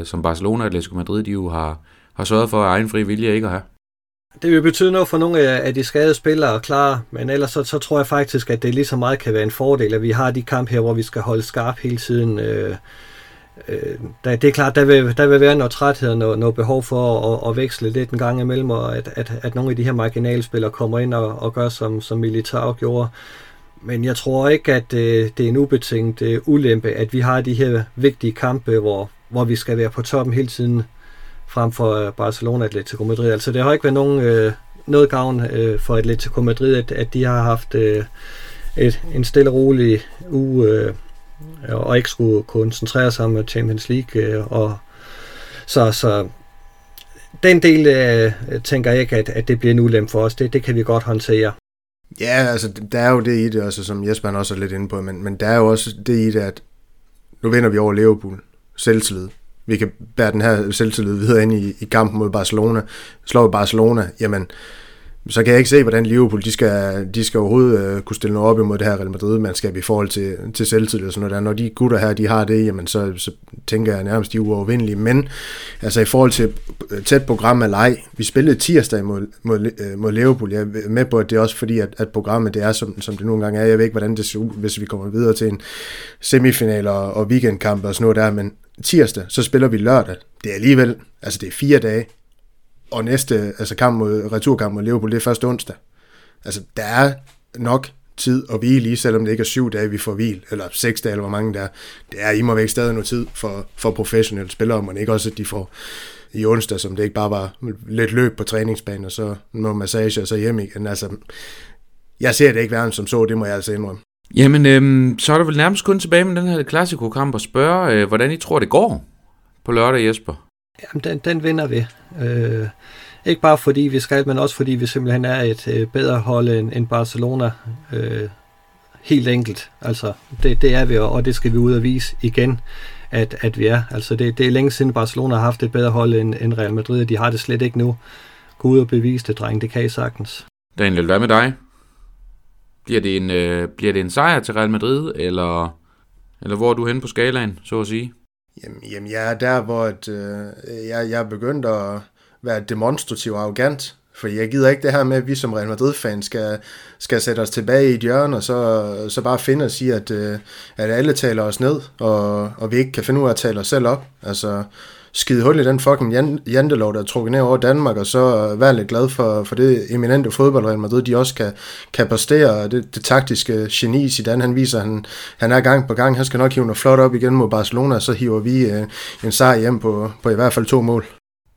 som Barcelona og Atletico Madrid de jo har sørget for af egen fri vilje ikke at have. Det vil betyde noget for nogle af de skadede spillere at klare, men ellers så tror jeg faktisk, at det lige så meget kan være en fordel, at vi har de kampe her, hvor vi skal holde skarp hele tiden. Det er klart, der vil være noget træthed og noget behov for at veksle lidt en gang imellem, og at nogle af de her marginalspillere kommer ind og gør, som Militão gjorde. Men jeg tror ikke, at det er en ubetinget ulempe, at vi har de her vigtige kampe, hvor vi skal være på toppen hele tiden frem for Barcelona og Atletico Madrid. Altså, det har ikke været noget gavn for Atletico Madrid, at de har haft en stille og rolig uge og ikke skulle koncentrere sig om Champions League. Så den del tænker jeg ikke, at det bliver en ulempe for os. Det kan vi godt håndtere. Ja, altså der er jo det i det også, som Jesper også er lidt inde på, men der er jo også det i det, at nu vinder vi over Liverpool, selvtillid. Vi kan bære den her selvtillid videre ind i kampen mod Barcelona. Slår vi Barcelona, jamen så kan jeg ikke se, hvordan Liverpool de skal overhovedet kunne stille noget op imod det her Real Madrid-mandskab i forhold til selvtillid og sådan noget der. Når de gutter her, de har det, jamen så tænker jeg nærmest, de er uovervindelige. Men altså i forhold til tæt program af leg, vi spillede tirsdag mod Liverpool. Jeg er med på, at det er også fordi, at programmet det er, som det nogle gange er. Jeg ved ikke, hvordan det ser ud, hvis vi kommer videre til en semifinal og weekendkamp og sådan noget der. Men tirsdag, så spiller vi lørdag. Det er alligevel, altså det er 4 dage. Og næste, altså returkamp mod Liverpool, det er første onsdag. Altså, der er nok tid at hvile i, selvom det ikke er 7 dage, vi får hvil, eller 6 dage, eller hvor mange der er. Det er imodvæk stadig noget tid for professionelle spillere, men ikke også, at de får i onsdag, som det ikke bare var lidt løb på træningsbanen, og så noget massage, og så hjem igen. Altså, jeg ser det ikke værre som så, det må jeg altså indrømme. Jamen, så er der vel nærmest kun tilbage med den her klassikokamp og spørge, hvordan I tror, det går på lørdag, Jesper? Jamen, den vinder vi. Ikke bare fordi vi skal, men også fordi vi simpelthen er et bedre hold end Barcelona. Helt enkelt. Altså, det er vi, og det skal vi ud og vise igen, at vi er. Altså, det er længe siden Barcelona har haft et bedre hold end Real Madrid, og de har det slet ikke nu. Gå ud og bevise det, dreng. Det kan I sagtens. Daniel, hvad med dig? Bliver det en sejr til Real Madrid, eller hvor er du henne på skalaen, så at sige? Jamen jeg er der, hvor jeg er begyndt at være demonstrativ og arrogant, for jeg gider ikke det her med, at vi som Real Madrid-fans skal sætte os tilbage i et hjørne, og så bare finde og sige, at alle taler os ned, og vi ikke kan finde ud af at tale os selv op. Altså, skide hul i den fucking jantelov, der er trukket ned over Danmark, og så være lidt glad for det eminente fodbold, Real Madrid, de også kan præstere. Det taktiske geni Zidane, han viser, han er gang på gang. Han skal nok hive noget flot op igen mod Barcelona, så hiver vi en sejr hjem på i hvert fald 2 mål.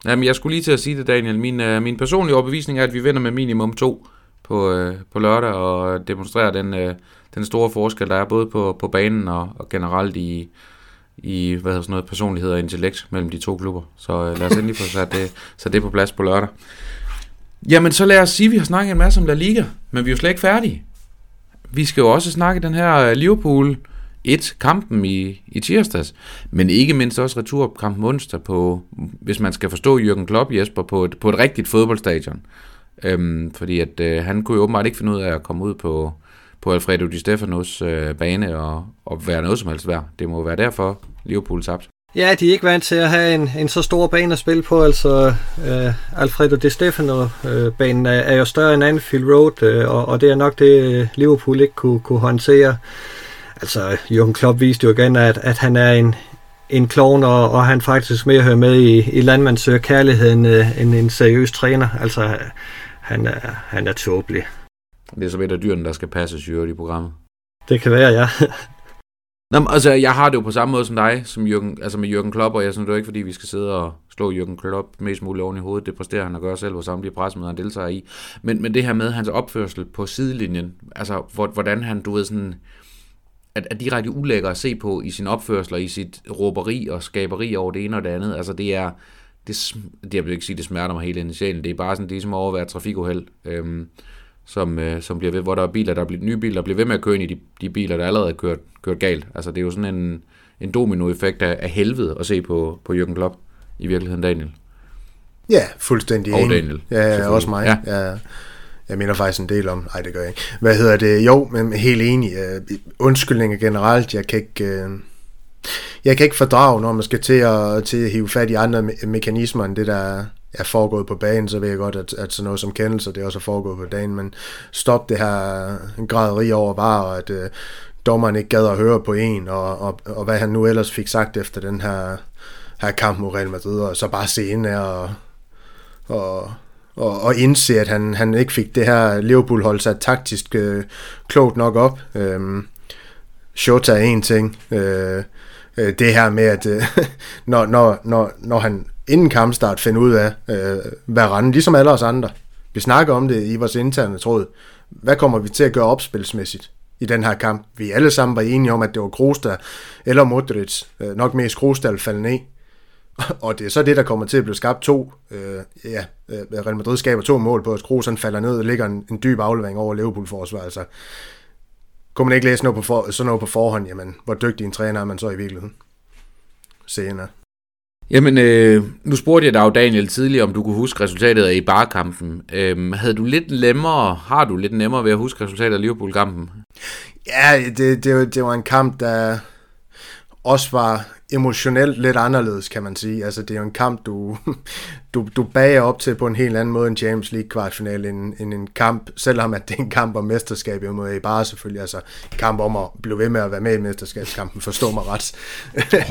Jamen, jeg skulle lige til at sige det, Daniel. Min personlige overbevisning er, at vi vinder med minimum 2 på lørdag, og demonstrerer den store forskel, der er både på banen og generelt i personlighed og intellekt mellem de 2 klubber. Så lad os endelig få sat det på plads på lørdag. Jamen, så lad os sige, at vi har snakket en masse om La Liga, men vi er jo slet ikke færdige. Vi skal jo også snakke den her Liverpool 1-kampen i tirsdags, men ikke mindst også returkampen onsdag på, hvis man skal forstå Jürgen Klopp, Jesper, på et rigtigt fodboldstadion. Fordi at han kunne jo åbenbart ikke finde ud af at komme ud på Alfredo Di Stefanos bane og være noget som helst værd. Det må være derfor Liverpool tabt. Ja, de er ikke vant til at have en så stor bane at spille på. Altså Alfredo Di Stefano-banen er jo større end Anfield Road, og det er nok det, Liverpool ikke kunne håndtere. Altså, Jürgen Klopp viste jo igen, at han er en klovn, og han faktisk mere hører med i landmandskærligheden end en seriøs træner. Altså, han er tåbelig. Det er så et af dyrene, der skal passes i programmet. Det kan være, ja. Nå, altså, jeg har det jo på samme måde som dig, med Jürgen Klopp, og jeg synes det jo ikke, fordi vi skal sidde og slå Jürgen Klopp mest muligt oven i hovedet. Det præsterer han at gøre selv, hvor samtlige pressemøder han deltager i. Men det her med hans opførsel på sidelinjen, altså, hvordan han, du ved, sådan er direkte ulækker at se på i sin opførsel og i sit råberi og skaberi over det ene og det andet. Altså, det er... Det jeg vil ikke sige, det smerter mig helt ind i sjælen. Det er bare sådan, det er som at overvære trafikuheld. Som bliver ved, hvor der er biler, nye biler bliver ved med at køre ind i de biler, der allerede er kørt galt. Altså, det er jo sådan en dominoeffekt af helvede at se på Jürgen Klopp i virkeligheden, Daniel. Ja, fuldstændig enig. Og Daniel. Ja, også mig. Ja. Jeg mener faktisk en del om... Nej, det gør jeg ikke. Jo, men helt enig. Undskyldninger generelt, jeg kan ikke fordrage, når man skal til at hive fat i andre mekanismer end det, der er foregået på banen. Så ved jeg godt, at sådan noget som kendelser, det også er foregået på dagen, men stop det her græderi over varer, at dommeren ikke gad at høre på en, og hvad han nu ellers fik sagt efter den her kamp mod Real Madrid, og så bare senere og indse, at han ikke fik det her Liverpool-hold sat taktisk klogt nok op. Shota er en ting. Det her med, at når han inden kampstart finder ud af Varane, ligesom alle os andre. Vi snakker om det i vores interne tråd. Hvad kommer vi til at gøre opspilsmæssigt i den her kamp? Vi alle sammen var enige om, at det var Kroos, der, eller Modrić, nok mest Kroos, der faldt ned. Og det er så det, der kommer til at blive skabt 2. Real Madrid skaber 2 mål på, at Kroos falder ned og ligger en dyb aflevering over Liverpool-forsvaret. Altså, kunne man ikke læse noget sådan noget på forhånd? Jamen, hvor dygtig en træner er man så i virkeligheden? Senere. Jamen, nu spurgte jeg dig, Daniel, tidligere, om du kunne huske resultatet af Eibar-kampen. Har du lidt nemmere ved at huske resultatet af Liverpool-kampen? Ja, det var en kamp, der også var emotionelt lidt anderledes, kan man sige. Altså, det er jo en kamp, du bager op til på en helt anden måde end Champions League kvartfinale, end en kamp, selvom at det er en kamp om mesterskab, jo måde i bare selvfølgelig, altså en kamp om at blive ved med at være med i mesterskabskampen, forstå mig ret.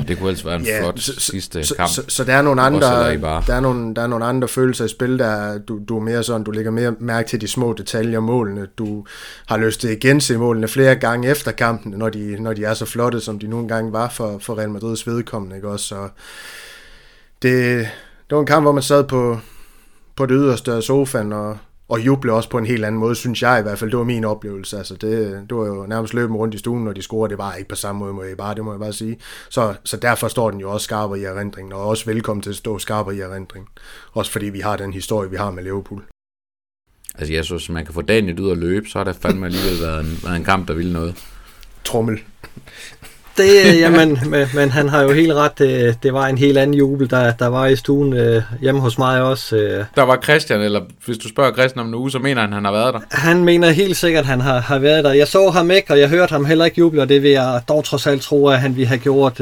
Det kunne altså være en flot sidste kamp. Så der er nogle andre, der er nogle andre følelser i spil, der du er mere sådan, du lægger mere mærke til de små detaljer, målene, du har lyst til at gense målene flere gange efter kampen, når de er så flotte, som de nogle gange var for Real Madrids vedkommende, ikke også? Så det var en kamp, hvor man sad på det yderste af sofaen og jublede også på en helt anden måde, synes jeg i hvert fald. Det var min oplevelse. Altså det var jo nærmest løben rundt i stuen, når de scorede. Det var ikke på samme måde, må jeg bare sige. Så derfor står den jo også skarpere i erindringen, og også velkommen til at stå skarpere i erindringen. Også fordi vi har den historie, vi har med Liverpool. Altså jeg synes, man kan få Daniel ud at løbe, så har der fandme alligevel været en kamp, der ville noget. Trummel. Det, jamen, men han har jo helt ret. Det var en helt anden jubel, der var i stuen hjemme hos mig også. Der var Christian, eller hvis du spørger Christian om en uge, så mener han har været der. Han mener helt sikkert, han har været der. Jeg så ham ikke, og jeg hørte ham heller ikke juble, og det vil jeg dog trods alt tro, at han ville have gjort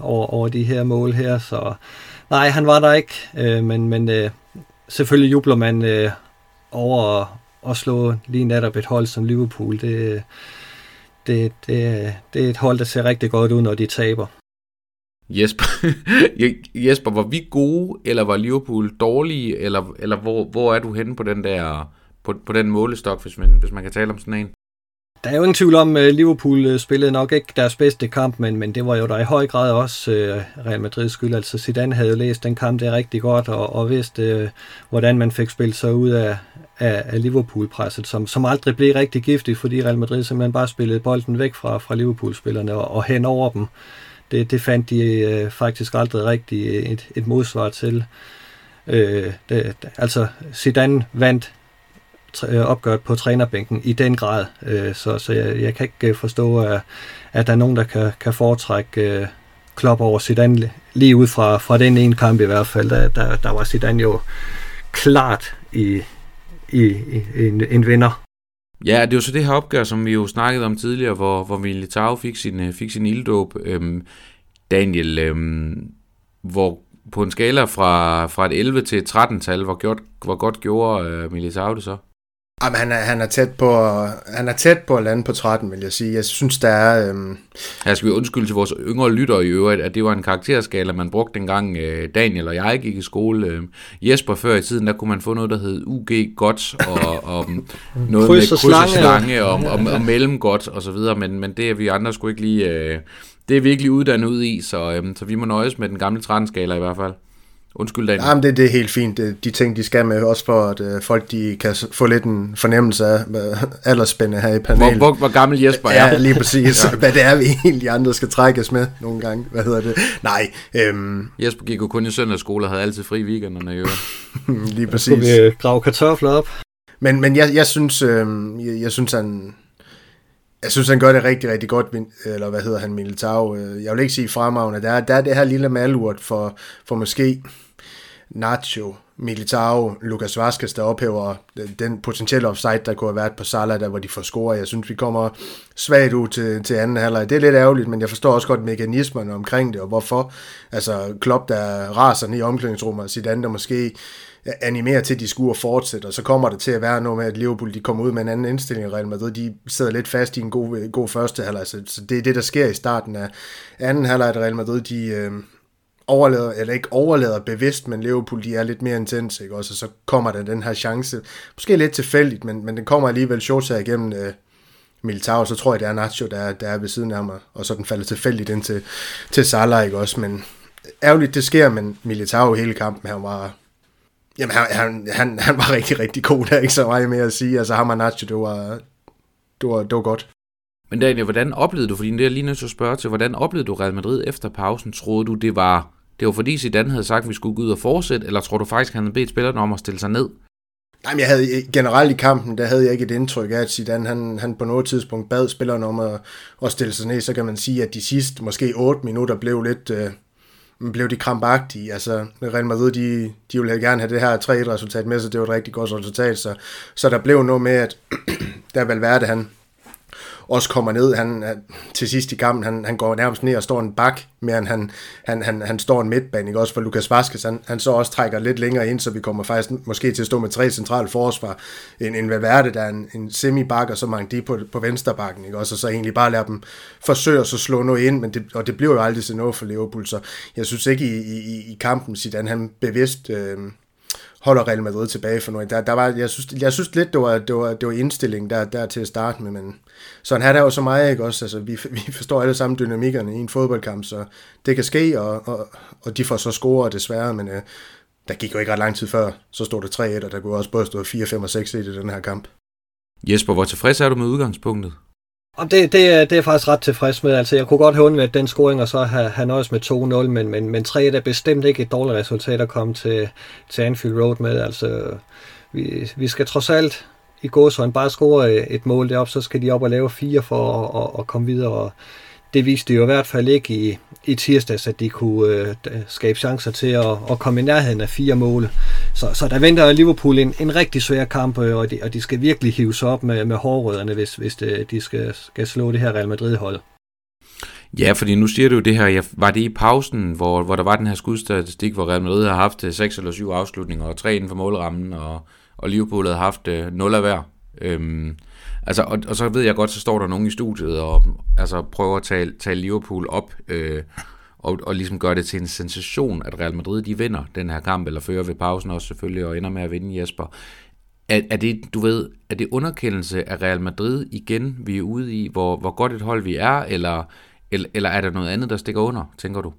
over de her mål her. Så nej, han var der ikke, men selvfølgelig jubler man over at slå lige netop et hold som Liverpool. Det er et hold, der ser rigtig godt ud, når de taber. Jesper, var vi gode, eller var Liverpool dårlige, eller hvor er du henne på den der på den målestok, hvis man kan tale om sådan en? Der er jo ingen tvivl om, at Liverpool spillede nok ikke deres bedste kamp, men det var jo der i høj grad også Real Madrids skyld. Altså Zidane havde jo læst den kamp der rigtig godt, og vidste, hvordan man fik spillet sig ud af Liverpool-presset, som aldrig blev rigtig giftigt, fordi Real Madrid simpelthen bare spillede bolden væk fra Liverpool-spillerne og hen over dem. Det fandt de faktisk aldrig rigtig et modsvar til. Altså Zidane vandt opgøret på trænerbænken i den grad, så jeg kan ikke forstå, at der er nogen, der kan foretrække Klopp over Zidane, lige ud fra den ene kamp i hvert fald. Der var Zidane jo klart i en vinder. Ja, det er jo så det her opgør, som vi jo snakkede om tidligere, hvor Militão fik sin ilddåb. Daniel, hvor på en skala fra et 11 til et 13-tal, hvor godt gjorde Militão det så? Jamen, han er tæt på at lande på 13, vil jeg sige. Jeg synes, der er... Her skal vi undskylde til vores yngre lyttere i øvrigt, at det var en karakterskala, man brugte dengang Daniel og jeg gik i skole. Jesper før i tiden, der kunne man få noget, der hed UG godt, og noget med kryds og slange, og mellem godt, og så videre, men det er vi andre sgu ikke lige... Det er virkelig uddannet ud i, så vi må nøjes med den gamle 13-skala i hvert fald. Undskyld, Daniel. Jamen, det er helt fint. De ting, de skal med, også for, at folk de kan få lidt en fornemmelse af aldersspændende her i panelet. Hvor gammel Jesper er. Ja, lige præcis. Ja. Hvad det er, vi egentlig andre skal trækkes med nogle gange. Hvad hedder det? Nej. Jesper gik jo kun i søndagsskole og havde altid fri i weekenderne. Jo. Lige præcis. Så kunne vi grave kartofler op. Men jeg synes, han... Jeg synes, han gør det rigtig, rigtig godt, eller hvad hedder han, Militão. Jeg vil ikke sige fremragende. Der er det her lille malurt for måske Nacho, Militão, Lukas Vázquez, der ophæver den potentielle offside, der kunne have været på Salah, der hvor de får score. Jeg synes, vi kommer svagt ud til anden halvleg. Det er lidt ærgerligt, men jeg forstår også godt mekanismerne omkring det, og hvorfor. Altså, Klopp, der raser ned i omklædningsrummet og Zidane, der måske... animere til, de skulle fortsætte, og så kommer det til at være noget med, at Liverpool de kommer ud med en anden indstilling i Real Madrid. De sidder lidt fast i en god første halvleg, så det er det, der sker i starten af anden halvleg, at Real Madrid de overlader, eller ikke overlader bevidst, men Liverpool de er lidt mere intense, ikke? Og så kommer der den her chance, måske lidt tilfældigt, men den kommer alligevel shorts igennem Militão, så tror jeg, det er Nacho, der er ved siden af mig, og så den falder tilfældigt ind til Salah, ikke også, men ærgerligt, det sker, men Militão hele kampen, han var... Jamen, han var rigtig, rigtig god, der er ikke så meget mere at sige. Altså, ham og Nacho, det var godt. Men Daniel, hvordan oplevede du, fordi det er lige nødt til at spørge til, hvordan oplevede du Real Madrid efter pausen? Troede du, det var fordi Zidane havde sagt, at vi skulle gå ud og fortsætte, eller tror du faktisk, han havde bedt spillerne om at stille sig ned? Jamen, jeg havde generelt i kampen, der havde jeg ikke et indtryk af, at Zidane, han på noget tidspunkt bad spillerne om at stille sig ned. Så kan man sige, at de sidste, måske 8 minutter, blev lidt... blev de krampagtige. Altså, Real Madrid, de ville gerne have det her 3-1 resultat med, så det var et rigtig godt resultat. Så der blev noget med, at der Valverde, han også kommer ned. Han til sidst i kampen, han går nærmest ned og står en bak, men han står en midtbane, ikke? Også for Lukas Vázquez, han så også trækker lidt længere ind, så vi kommer faktisk måske til at stå med tre centrale forsvar, en Valverde, der er en semi-bakker, så mange de på venstrebakken, ikke? Også, og så egentlig bare lade dem forsøge at slå noget ind, men det bliver jo aldrig sådan noget for Liverpool, så jeg synes ikke i kampen, Zidane han bevidst holder Real Madrid tilbage for noget. Der var, jeg synes lidt, det var indstillingen der til at starte med, men sådan her der jo så meget, ikke også? Altså, vi forstår alle sammen dynamikkerne i en fodboldkamp, så det kan ske, og de får så score desværre, men der gik jo ikke ret lang tid før, så stod det 3-1, og der kunne også både stå 4-5 og 6-1 i den her kamp. Jesper, hvor tilfreds er du med udgangspunktet? Det er jeg faktisk ret tilfreds med. Altså, jeg kunne godt have undværet den scoring og så have nøjes med 2-0, men 3-1 er bestemt ikke et dårligt resultat at komme til Anfield Road med. Altså, vi skal trods alt i gåsehøjde bare score et mål deroppe, så skal de op og lave 4 for at komme videre. Og det viste de jo i hvert fald ikke i tirsdags, at de kunne skabe chancer til at komme i nærheden af 4 mål. Så der venter Liverpool en rigtig svær kamp, og de skal virkelig hive sig op med hårrødderne, hvis de skal slå det her Real Madrid-hold. Ja, fordi nu siger du jo det her, var det i pausen, hvor der var den her skudstatistik, hvor Real Madrid har haft 6 eller 7 afslutninger, og 3 inden for målrammen, og Liverpool havde haft 0 af hver. Altså, og så ved jeg godt, så står der nogen i studiet og altså, prøver at tale Liverpool op og ligesom gøre det til en sensation, at Real Madrid de vinder den her kamp, eller fører ved pausen også selvfølgelig, og ender med at vinde, Jesper. Er det underkendelse af Real Madrid igen, vi er ude i, hvor godt et hold vi er, eller er der noget andet, der stikker under, tænker du?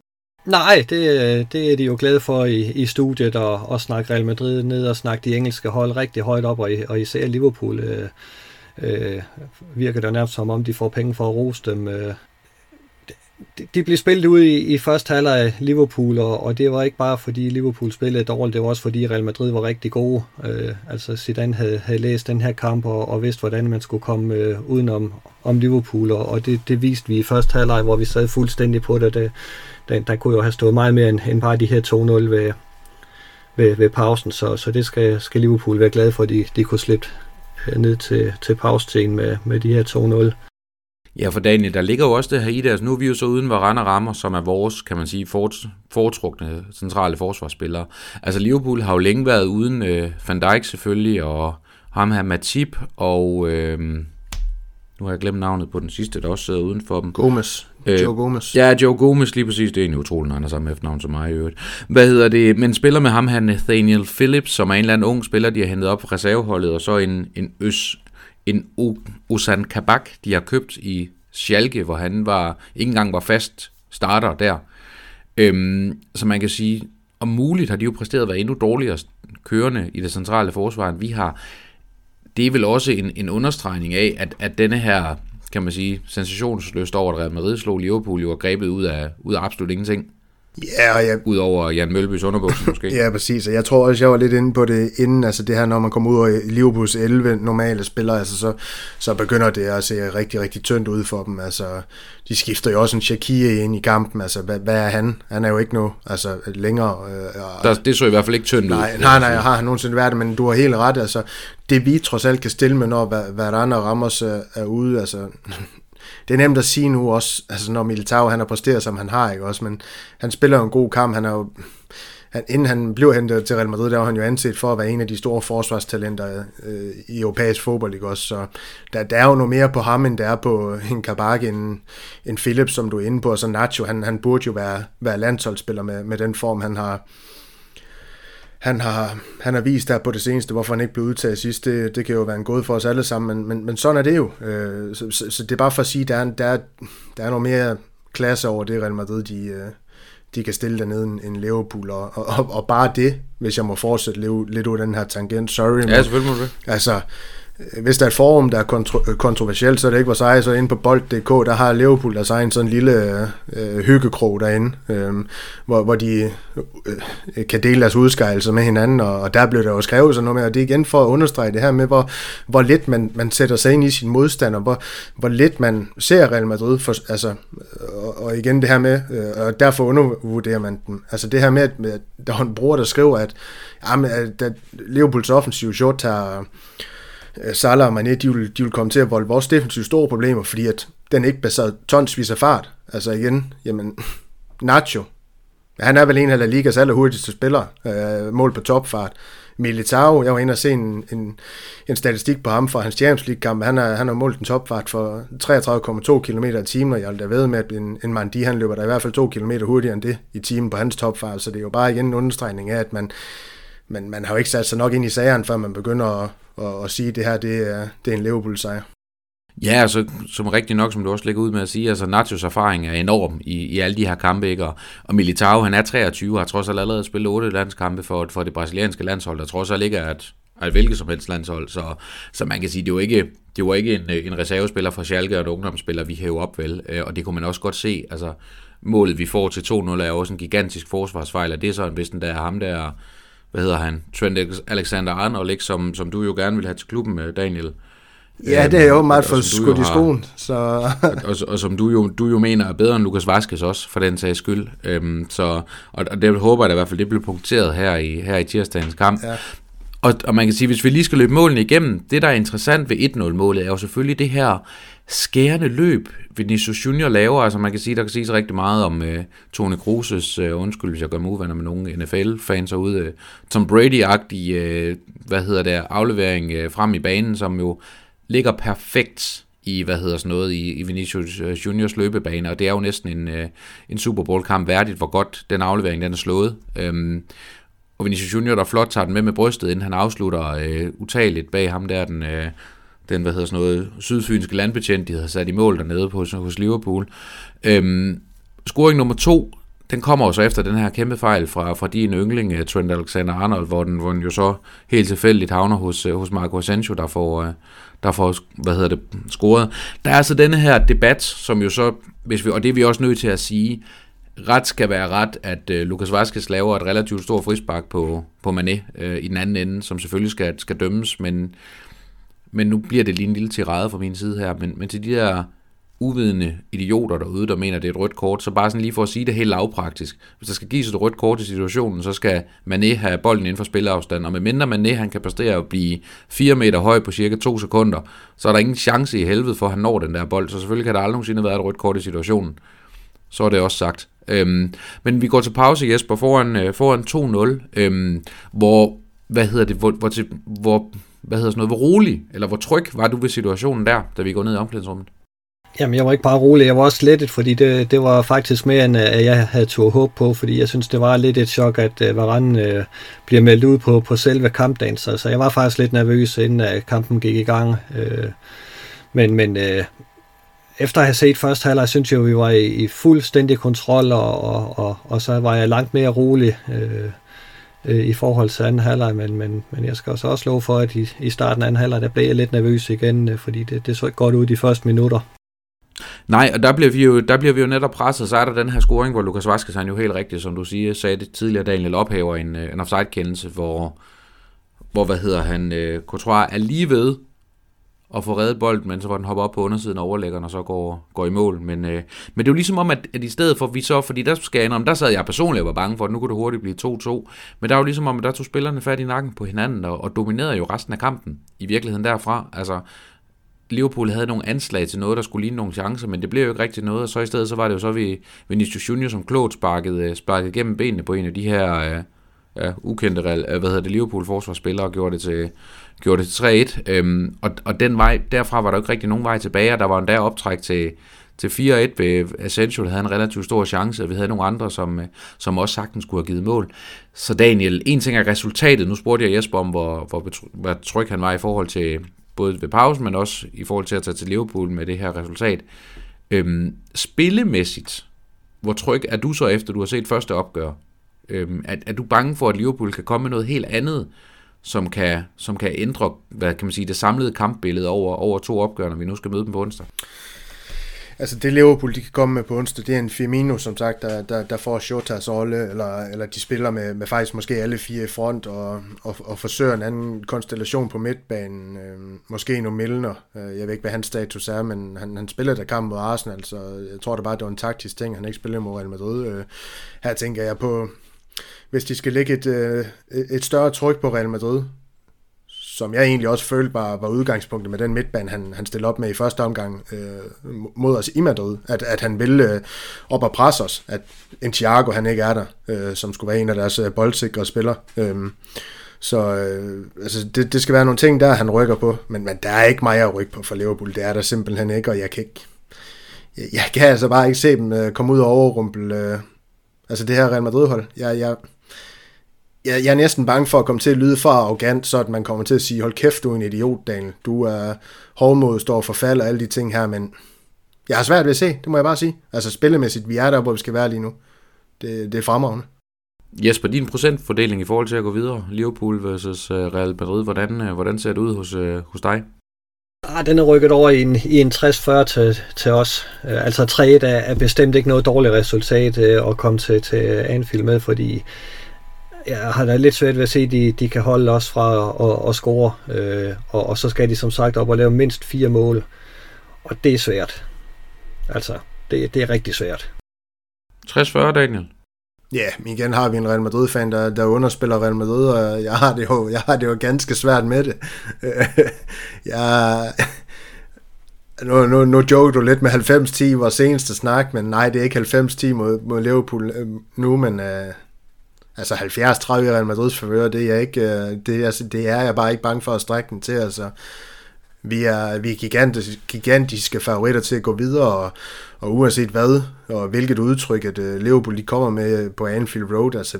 Nej, det er de jo glade for i studiet, at snakke Real Madrid ned og snakke de engelske hold rigtig højt op, og især Liverpool virker det nærmest som om, de får penge for at rose dem. De blev spillet ud i første halvleg af Liverpool, og det var ikke bare fordi Liverpool spillede dårligt, det var også fordi Real Madrid var rigtig gode. Altså Zidane havde læst den her kamp og vidste, hvordan man skulle komme udenom om Liverpool, og det viste vi i første halvleg, hvor vi sad fuldstændig på det. Der kunne jo have stået meget mere end bare de her 2-0 ved pausen, så det skal Liverpool være glad for, at de kunne slippe ned til pausescenen med de her 2-0. Ja, for Daniel, der ligger jo også det her i det. Altså, nu er vi jo så uden Varane og Ramos, som er vores, kan man sige, foretrukne centrale forsvarsspillere. Altså, Liverpool har jo længe været uden Van Dijk selvfølgelig, og ham her Matip, og nu har jeg glemt navnet på den sidste, der også sidder uden for dem. Joe Gomez. Ja, Joe Gomez, lige præcis. Det er egentlig utroligt, han har samme efternavn som mig i øvrigt. Hvad hedder det? Men spiller med ham her Nathaniel Phillips, som er en eller anden ung spiller, de har hentet op fra reserveholdet, og så en Ozan Kabak, de har købt i Schalke, hvor han ikke engang var fast starter der. Så man kan sige, om muligt har de jo præsteret at være endnu dårligere kørende i det centrale forsvar, end vi har. Det er vel også en understregning af, at denne her, kan man sige, sensationsløst over, at Real Madrid slog Liverpool jo og grebet ud af absolut ingenting. Ja, og udover Jan Mølbys underbukser måske. Ja, præcis, og jeg tror også, jeg var lidt inde på det inden, altså det her, når man kommer ud og Liverpools 11 normale spillere, altså så begynder det at se rigtig, rigtig tyndt ud for dem, altså de skifter jo også en Shaqiri ind i kampen, altså hvad er han? Han er jo ikke nu, altså længere. Det så i hvert fald ikke tyndt ud. Nej, jeg har nogensinde været det, men du har helt ret, altså det vi trods alt kan stille med, når Varane og Ramos er ude, altså... Det er nemt at sige nu også, altså når Militão han har præsteret, som han har, ikke også, men han spiller jo en god kamp, han er jo, inden han blev hentet til Real Madrid, der var han jo anset for at være en af de store forsvarstalenter i europæisk fodbold, ikke også, så der er jo noget mere på ham, end der er på en Kabak, en Philips, som du er inde på, og så Nacho, han burde jo være landsholdsspiller med den form, han har vist der på det seneste, hvorfor han ikke blev udtaget sidst. Det kan jo være en gåde for os alle sammen, men sådan er det jo. Så det er bare for at sige, der er noget mere klasse over det, Real Madrid, de kan stille dernede end Liverpool. Og bare det, hvis jeg må fortsætte lidt ud af den her tangent, sorry. Ja, men, selvfølgelig må det. Altså, hvis der er et forum, der er kontroversielt, så er det ikke vores eget, så inde på bold.dk, der har Liverpool deres egen sådan en lille hyggekrog derinde, hvor de kan dele deres udskejelser med hinanden, og der blev der jo skrevet sådan noget med, og det er igen for at understrege det her med, hvor lidt man sætter sig ind i sin modstander, hvor lidt man ser Real Madrid, for, altså, og igen det her med, og derfor undervurderer man dem. Altså det her med, at der er en bruger, der skriver, at Liverpools offensiv shot tager Salah og Mané, de vil komme til at volde vores defensive store problemer, fordi at den ikke baserer tonsvis af fart. Altså igen, jamen, Nacho, han er vel en af La Ligas allerhurtigste spillere, mål på topfart. Militão, jeg var inde og se en statistik på ham fra hans Champions League-kamp. Han har målt en topfart for 33,2 km i timen, og jeg vil ved med, at en Mandi, han løber der i hvert fald 2 km hurtigere end det i timen på hans topfart, så det er jo bare igen en understregning af, at man har jo ikke sat sig nok ind i sageren, før man begynder at sige, at det her det er en Liverpool-sejr. Ja, altså, som rigtig nok, som du også lægger ud med at sige, altså Nachos erfaring er enorm i alle de her kampe, ikke? Og Militão, han er 23, har trods alt allerede spillet 8 landskampe for det brasilianske landshold, der trods alt ikke er et hvilket som helst landshold, så man kan sige, det var ikke en reservespiller fra Schalke og en ungdomsspiller, vi hæver op, vel? Og det kunne man også godt se, altså målet, vi får til 2-0, er også en gigantisk forsvarsfejl, og det er så en visten, der er ham der, hvad hedder han, Trent Alexander-Arnold, som du jo gerne vil have til klubben, Daniel. Ja, det er jo meget for skudt i skoen. Så. og som du jo mener er bedre end Lukas Vázquez også, for den sags skyld. Og det håber jeg da i hvert fald, det bliver punkteret her i tirsdagens kamp. Ja. Og man kan sige, hvis vi lige skal løbe målene igennem, det der er interessant ved 1-0-målet, er jo selvfølgelig det her skærende løb, Vinícius Junior laver. Altså man kan sige, der kan siges rigtig meget om Toni Kroos' undskyld, hvis jeg gør mig uvenner med nogle NFL-fans herude, Tom Brady-agtig, aflevering frem i banen, som jo ligger perfekt i, i Vinícius Juniors løbebane, og det er jo næsten en Super Bowl-kamp værdigt, hvor godt den aflevering, den er slået. Og Vinícius Junior, der flot tager den med brystet, inden han afslutter utageligt bag ham der, den sydfynske landbetjent, de havde sat i mål dernede hos Liverpool. Scoring nummer 2, den kommer også efter den her kæmpe fejl fra din yndling, Trent Alexander-Arnold, hvor den jo så helt tilfældigt havner hos Marco Asensio, der får scoret. Der er så denne her debat, som jo så, og det er vi også nødt til at sige, ret skal være ret, at Lukas Vázquez laver et relativt stort frispark på Mané i den anden ende, som selvfølgelig skal dømmes, men nu bliver det lige en lille tirade fra min side her, men til de der uvidende idioter derude, der mener, det er et rødt kort, så bare sådan lige for at sige det helt lavpraktisk. Hvis der skal gives et rødt kort i situationen, så skal Mané have bolden inden for spilafstand, og medmindre Mané, han kan præstere at blive 4 meter høj på cirka 2 sekunder, så er der ingen chance i helvede for, at han når den der bold, så selvfølgelig kan der aldrig nogensinde være et rødt kort i situationen. Så er det også sagt. Men vi går til pause, Jesper, foran 2-0, hvor rolig, eller hvor tryg var du ved situationen der, da vi går ned i omklædningsrummet? Jamen, jeg var ikke bare rolig, jeg var også lettet, fordi det var faktisk mere, end jeg havde turde håb på, fordi jeg synes, det var lidt et chok, at Varane bliver meldt ud på selve kampdagen, så jeg var faktisk lidt nervøs, inden kampen gik i gang. Men efter at have set første halvleg, synes jeg, vi var i fuldstændig kontrol, og så var jeg langt mere rolig i forhold til anden halvleg, men jeg skal også love for, at i starten af anden halvleg, der blev jeg lidt nervøs igen, fordi det så ikke godt ud de første minutter. Nej, og der bliver vi jo netop presset, så er der den her scoring, hvor Lukas Vázquez, han jo helt rigtigt, som du siger, sagde det tidligere, Daniel, ophæver en offside-kendelse, hvor Courtois er lige ved at få reddet bolden, men så var den hopper op på undersiden af overlæggeren, og så går i mål. Men det er jo ligesom om, at i stedet for, vi så, fordi der skal jeg, der sad jeg personligt og var bange for, at nu kunne det hurtigt blive 2-2, men der er jo ligesom om, at der tog spillerne fat i nakken på hinanden, og dominerede jo resten af kampen, i virkeligheden derfra, altså Liverpool havde nogle anslag til noget, der skulle ligne nogle chancer, men det blev jo ikke rigtig noget, og så i stedet så var det jo så ved Vinícius Junior, som klogt sparkede gennem benene på en af de her ukendte Liverpool-forsvarsspillere, og gjorde det til 3-1, og den vej, derfra var der jo ikke rigtig nogen vej tilbage, og der var endda optræk til 4-1 ved Asensio, havde en relativt stor chance, og vi havde nogle andre, som også sagtens skulle have givet mål. Så Daniel, en ting er resultatet, nu spurgte jeg Jesper om, hvor tryg han var i forhold til både ved pausen, men også i forhold til at tage til Liverpool med det her resultat. Spillemæssigt, hvor tryg er du så efter, du har set første opgør? Er du bange for, at Liverpool kan komme med noget helt andet, som kan ændre, hvad kan man sige, det samlede kampbillede over 2 opgør, når vi nu skal møde dem på onsdag? Altså det Liverpool, de kan komme med på onsdag, det er en Firmino, som sagt, der får Shotas rolle, eller de spiller med faktisk måske alle 4 i front, og forsøger en anden konstellation på midtbanen, måske nogle Milner, jeg ved ikke, hvad hans status er, men han spiller der kamp mod Arsenal, så jeg tror da bare, det var en taktisk ting, han ikke spillede mod Real Madrid. Her tænker jeg på, hvis de skal lægge et større tryk på Real Madrid, som jeg egentlig også følte var udgangspunktet med den midtbane, han stillede op med i første omgang mod os i Madrid, at han ville op og presse os, at en Thiago, han ikke er der, som skulle være en af deres boldsikre spillere. Så det skal være nogle ting, der han rykker på, men der er ikke meget at rykke på for Liverpool, det er der simpelthen ikke, og jeg kan altså bare ikke se dem komme ud og overrumple altså det her Real Madrid-hold. Jeg er næsten bange for at komme til at lyde for arrogant, så at man kommer til at sige, hold kæft, du er en idiot, Daniel. Du er hårdmodig, står for fald og alle de ting her, men jeg har svært ved at se, det må jeg bare sige. Altså spillemæssigt, vi er der, hvor vi skal være lige nu. Det er fremragende. Jesper, din procentfordeling i forhold til at gå videre, Liverpool versus Real Madrid, hvordan ser det ud hos dig? Den er rykket over i en 60-40 til os. Altså 3-1 er bestemt ikke noget dårligt resultat at komme til Anfield med, fordi jeg har da lidt svært ved at se, at de kan holde os fra at score, og så skal de som sagt op og lave mindst 4 mål, og det er svært. Altså, det er rigtig svært. 60-40, Daniel? Ja, men igen har vi en Real Madrid-fan, der underspiller Real Madrid, og jeg har det jo ganske svært med det. Nu joker du lidt med 90-10, vores seneste snak, men nej, det er ikke 90-10 mod Liverpool nu, men... Altså 70-30 i Real Madrids favør, det er jeg bare ikke bange for at strække den til. Altså, vi er gigantiske favoritter til at gå videre, og uanset hvad, og hvilket udtryk, at Liverpool de kommer med på Anfield Road, altså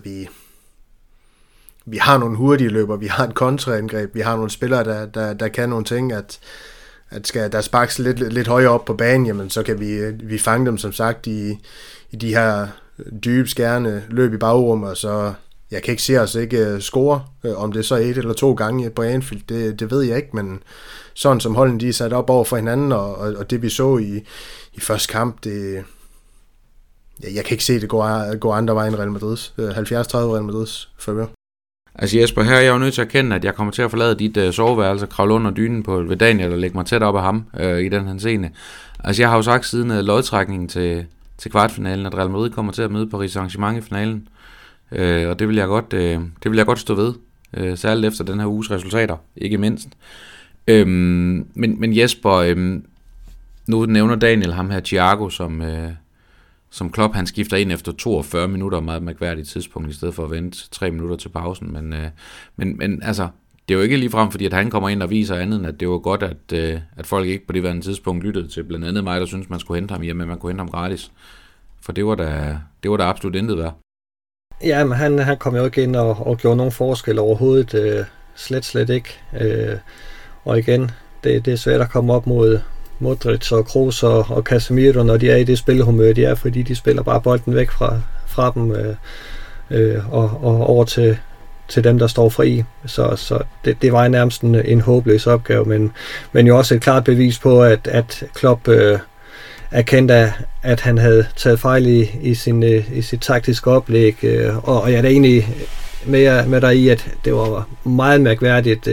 vi har nogle hurtige løber, vi har et kontraangreb, vi har nogle spillere, der kan nogle ting, at skal der sparkes lidt højere op på banen, jamen så kan vi fange dem, som sagt, i de her dybe skærende løb i bagrummet, så jeg kan ikke se os ikke score, om det så et eller to gange på Anfield, det ved jeg ikke, men sådan som holdene de er sat op over for hinanden, og det vi så i første kamp, det jeg kan ikke se det gå andre vej end Real Madrids 70-30 Real Madrids favør. Altså Jesper, her er jeg jo nødt til at erkende, at jeg kommer til at forlade dit soveværelse, kravle under dynen ved Daniel og lægge mig tæt op af ham i den her scene. Altså jeg har jo sagt siden lodtrækningen til kvartfinalen, at Real Madrid kommer til at møde Paris Saint-Germain i finalen. Og det vil jeg godt stå ved. Særligt efter den her uges resultater, ikke mindst. Men Jesper, nu nævner Daniel ham her Thiago, som Klopp han skifter ind efter 42 minutter, meget mærkværdigt tidspunkt, i stedet for at vente 3 minutter til pausen. Men altså, det er jo ikke ligefrem, fordi at han kommer ind og viser andet, end at det var godt, at folk ikke på det værende tidspunkt lyttede til blandt andet mig, der synes man skulle hente ham, men man kunne hente ham gratis. For det var da absolut intet værd. Jamen, han kom jo ikke ind og gjorde nogen forskel overhovedet. Slet ikke. Og igen, det er svært at komme op mod Modrić og Kroos og Casemiro, når de er i det spillehumør, de er, fordi de spiller bare bolden væk fra dem og over til dem, der står fri. Så det var nærmest en håbløs opgave, men jo også et klart bevis på, at Klopp erkendte, at han havde taget fejl i sit taktiske oplæg. Og jeg er da egentlig med dig i, at det var meget mærkværdigt,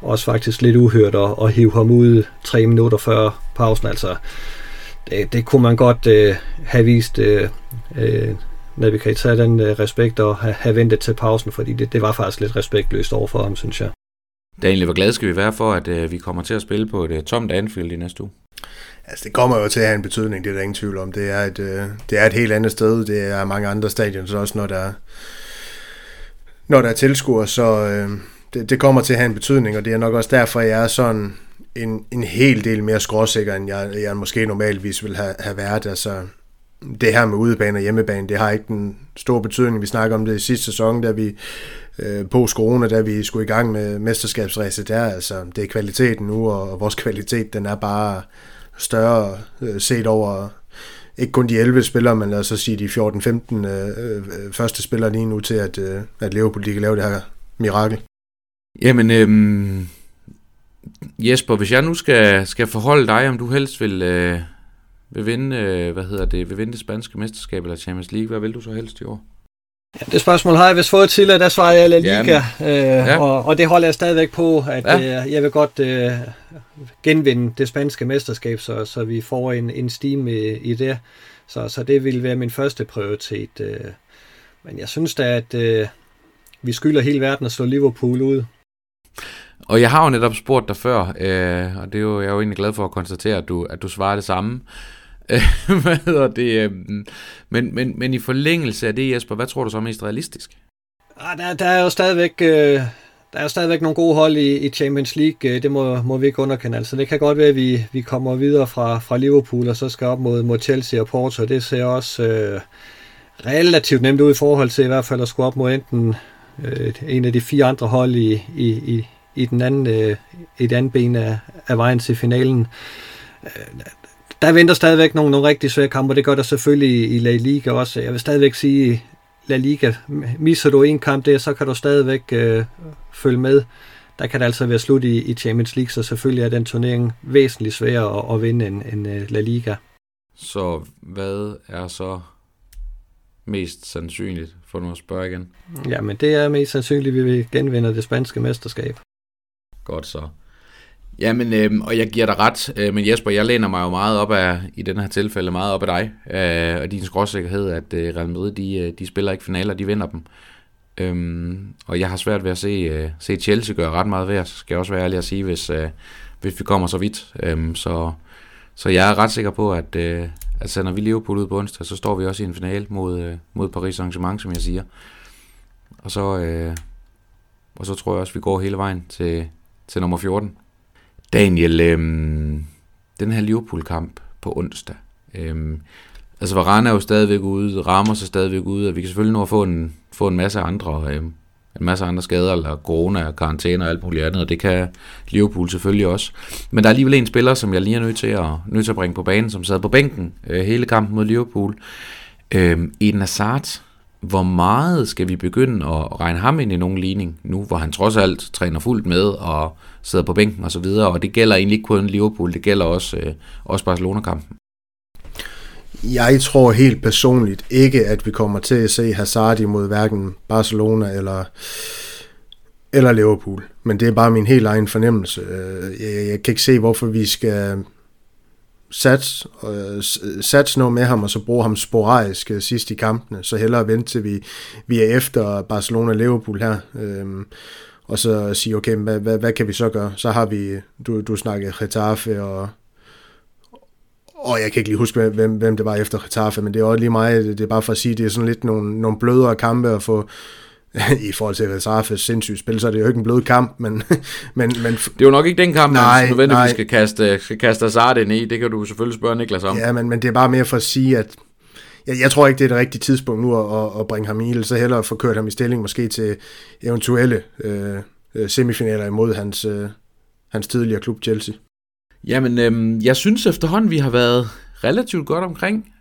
også faktisk lidt uhørt at hive ham ud 3 minutter før pausen. Altså, det kunne man godt have vist... når vi kan tage den respekt og have ventet til pausen, fordi det var faktisk lidt respektløst overfor ham, synes jeg. Daniel, hvor glade skal vi være for, at vi kommer til at spille på et tomt Anfield i næste uge? Altså, det kommer jo til at have en betydning, det er der ingen tvivl om. Det er et helt andet sted, det er mange andre stadions også, når der er tilskuere, så det kommer til at have en betydning, og det er nok også derfor, jeg er sådan en hel del mere skråsikker, end jeg måske normalvis ville have været, altså... Det her med udebane og hjemmebane, det har ikke den store betydning. Vi snakker om det i sidste sæson, da vi post-corona, da vi skulle i gang med mesterskabsræset der. Altså, det er kvaliteten nu, og vores kvalitet, den er bare større set over ikke kun de 11 spillere, men lad os så sige de 14-15 første spillere lige nu til, at Liverpool kan lave det her mirakel. Jamen, Jesper, hvis jeg nu skal forholde dig, om du helst vil vinde det spanske mesterskab eller Champions League, hvad vil du så helst i år? Ja, det spørgsmål har jeg vist fået tidligere, der svarer jeg La Liga, ja. og det holder jeg stadigvæk på, at ja. Jeg vil godt genvinde det spanske mesterskab, så vi får en stime i det, så det vil være min første prioritet. Men jeg synes da, at vi skylder hele verden at slå Liverpool ud. Og jeg har jo netop spurgt dig før, og det er jo, jeg er jo egentlig glad for at konstatere, at du svarer det samme. Men i forlængelse af det, Jesper, hvad tror du så er mest realistisk? Der er jo stadigvæk nogle gode hold i Champions League, det må vi ikke underkende. Altså, det kan godt være, at vi kommer videre fra Liverpool, og så skal op mod Chelsea og Porto. Det ser også relativt nemt ud i forhold til i hvert fald at skulle op mod enten en af de fire andre hold i den anden, i det andet ben af vejen til finalen. Der venter stadigvæk nogle rigtig svære kampe, og det gør der selvfølgelig i La Liga også. Jeg vil stadigvæk sige, La Liga, misser du en kamp der, så kan du stadigvæk følge med. Der kan det altså være slut i Champions League, så selvfølgelig er den turnering væsentligt sværere at vinde end La Liga. Så hvad er så mest sandsynligt, for nu at spørge igen? Jamen det er mest sandsynligt, at vi genvinder det spanske mesterskab. Godt så. Jamen, og jeg giver dig ret, men Jesper, jeg læner mig jo meget op af, i den her tilfælde, meget op af dig, og din skråsikkerhed, at Real Madrid, de spiller ikke finaler, de vinder dem. Og jeg har svært ved at se Chelsea gøre ret meget værd, skal jeg også være ærlig at sige, hvis vi kommer så vidt. Så jeg er ret sikker på, at sender vi Liverpool ud på onsdag, så står vi også i en finale mod Paris Saint-Germain, som jeg siger. Og så tror jeg også, vi går hele vejen til nummer 14. Daniel, den her Liverpool-kamp på onsdag. Varane er jo stadigvæk ude, Ramos er stadigvæk ude, og vi kan selvfølgelig nå at få en masse andre skader, eller corona, karantæne og alt muligt andet, og det kan Liverpool selvfølgelig også. Men der er alligevel en spiller, som jeg lige er nødt til at bringe på banen, som sad på bænken hele kampen mod Liverpool. Eden Hazard. Hvor meget skal vi begynde at regne ham ind i nogen ligning nu, hvor han trods alt træner fuldt med og sidder på bænken og så videre, og det gælder egentlig ikke kun Liverpool, det gælder også Barcelona-kampen? Jeg tror helt personligt ikke, at vi kommer til at se Hazard imod hverken Barcelona eller Liverpool, men det er bare min helt egen fornemmelse. Jeg kan ikke se, hvorfor vi skal sats noget med ham, og så bruge ham sporadisk sidst i kampene, så hellere vente til vi er efter Barcelona og Liverpool her, og så sige, okay, hvad kan vi så gøre? Så har vi, du snakkede Getafe, og jeg kan ikke lige huske, hvem det var efter Getafe, men det er også lige mig, det er bare for at sige, det er sådan lidt nogle blødere kampe at få, i forhold til Getafe sindssygt spil, så er det jo ikke en blød kamp, men det er jo nok ikke den kamp, man nødvendigvis skal kaste Hazard ind i, det kan du selvfølgelig spørge Niklas om. Ja, men det er bare mere for at sige, at jeg tror ikke, det er det rigtige tidspunkt nu at bringe ham i, så hellere få kørt ham i stilling, måske til eventuelle semifinaler imod hans tidligere klub Chelsea. Jamen, jeg synes efterhånden, vi har været relativt godt omkring,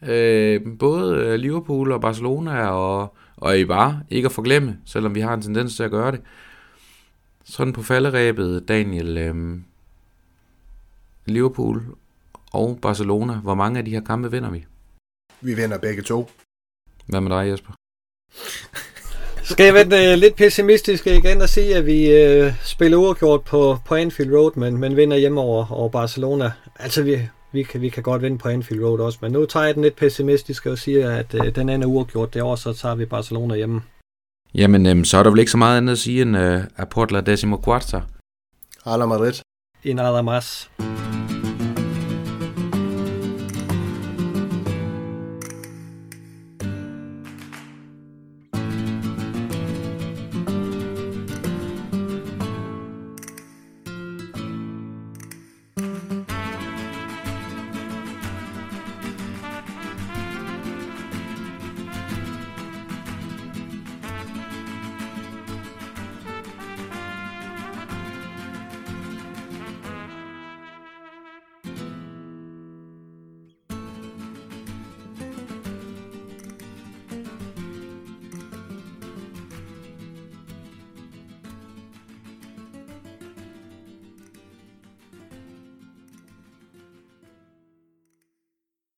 både Liverpool og Barcelona og I bare ikke at forglemme, selvom vi har en tendens til at gøre det. Sådan på falderæbet, Daniel, Liverpool og Barcelona, hvor mange af de her kampe vinder vi? Vi vinder begge to. Hvad med dig, Jesper? Skal jeg være lidt pessimistisk igen og sige, at vi spiller uafgjort på Anfield Road, men vinder hjemme over Barcelona? Altså, vi kan godt vinde på Anfield Road også, men nu tager jeg den lidt pessimistisk og siger, at den anden er uafgjort det år, så tager vi Barcelona hjemme. Jamen, så er der vel ikke så meget andet at sige end Aport la décimo cuarta. Ala Madrid. En ala mas.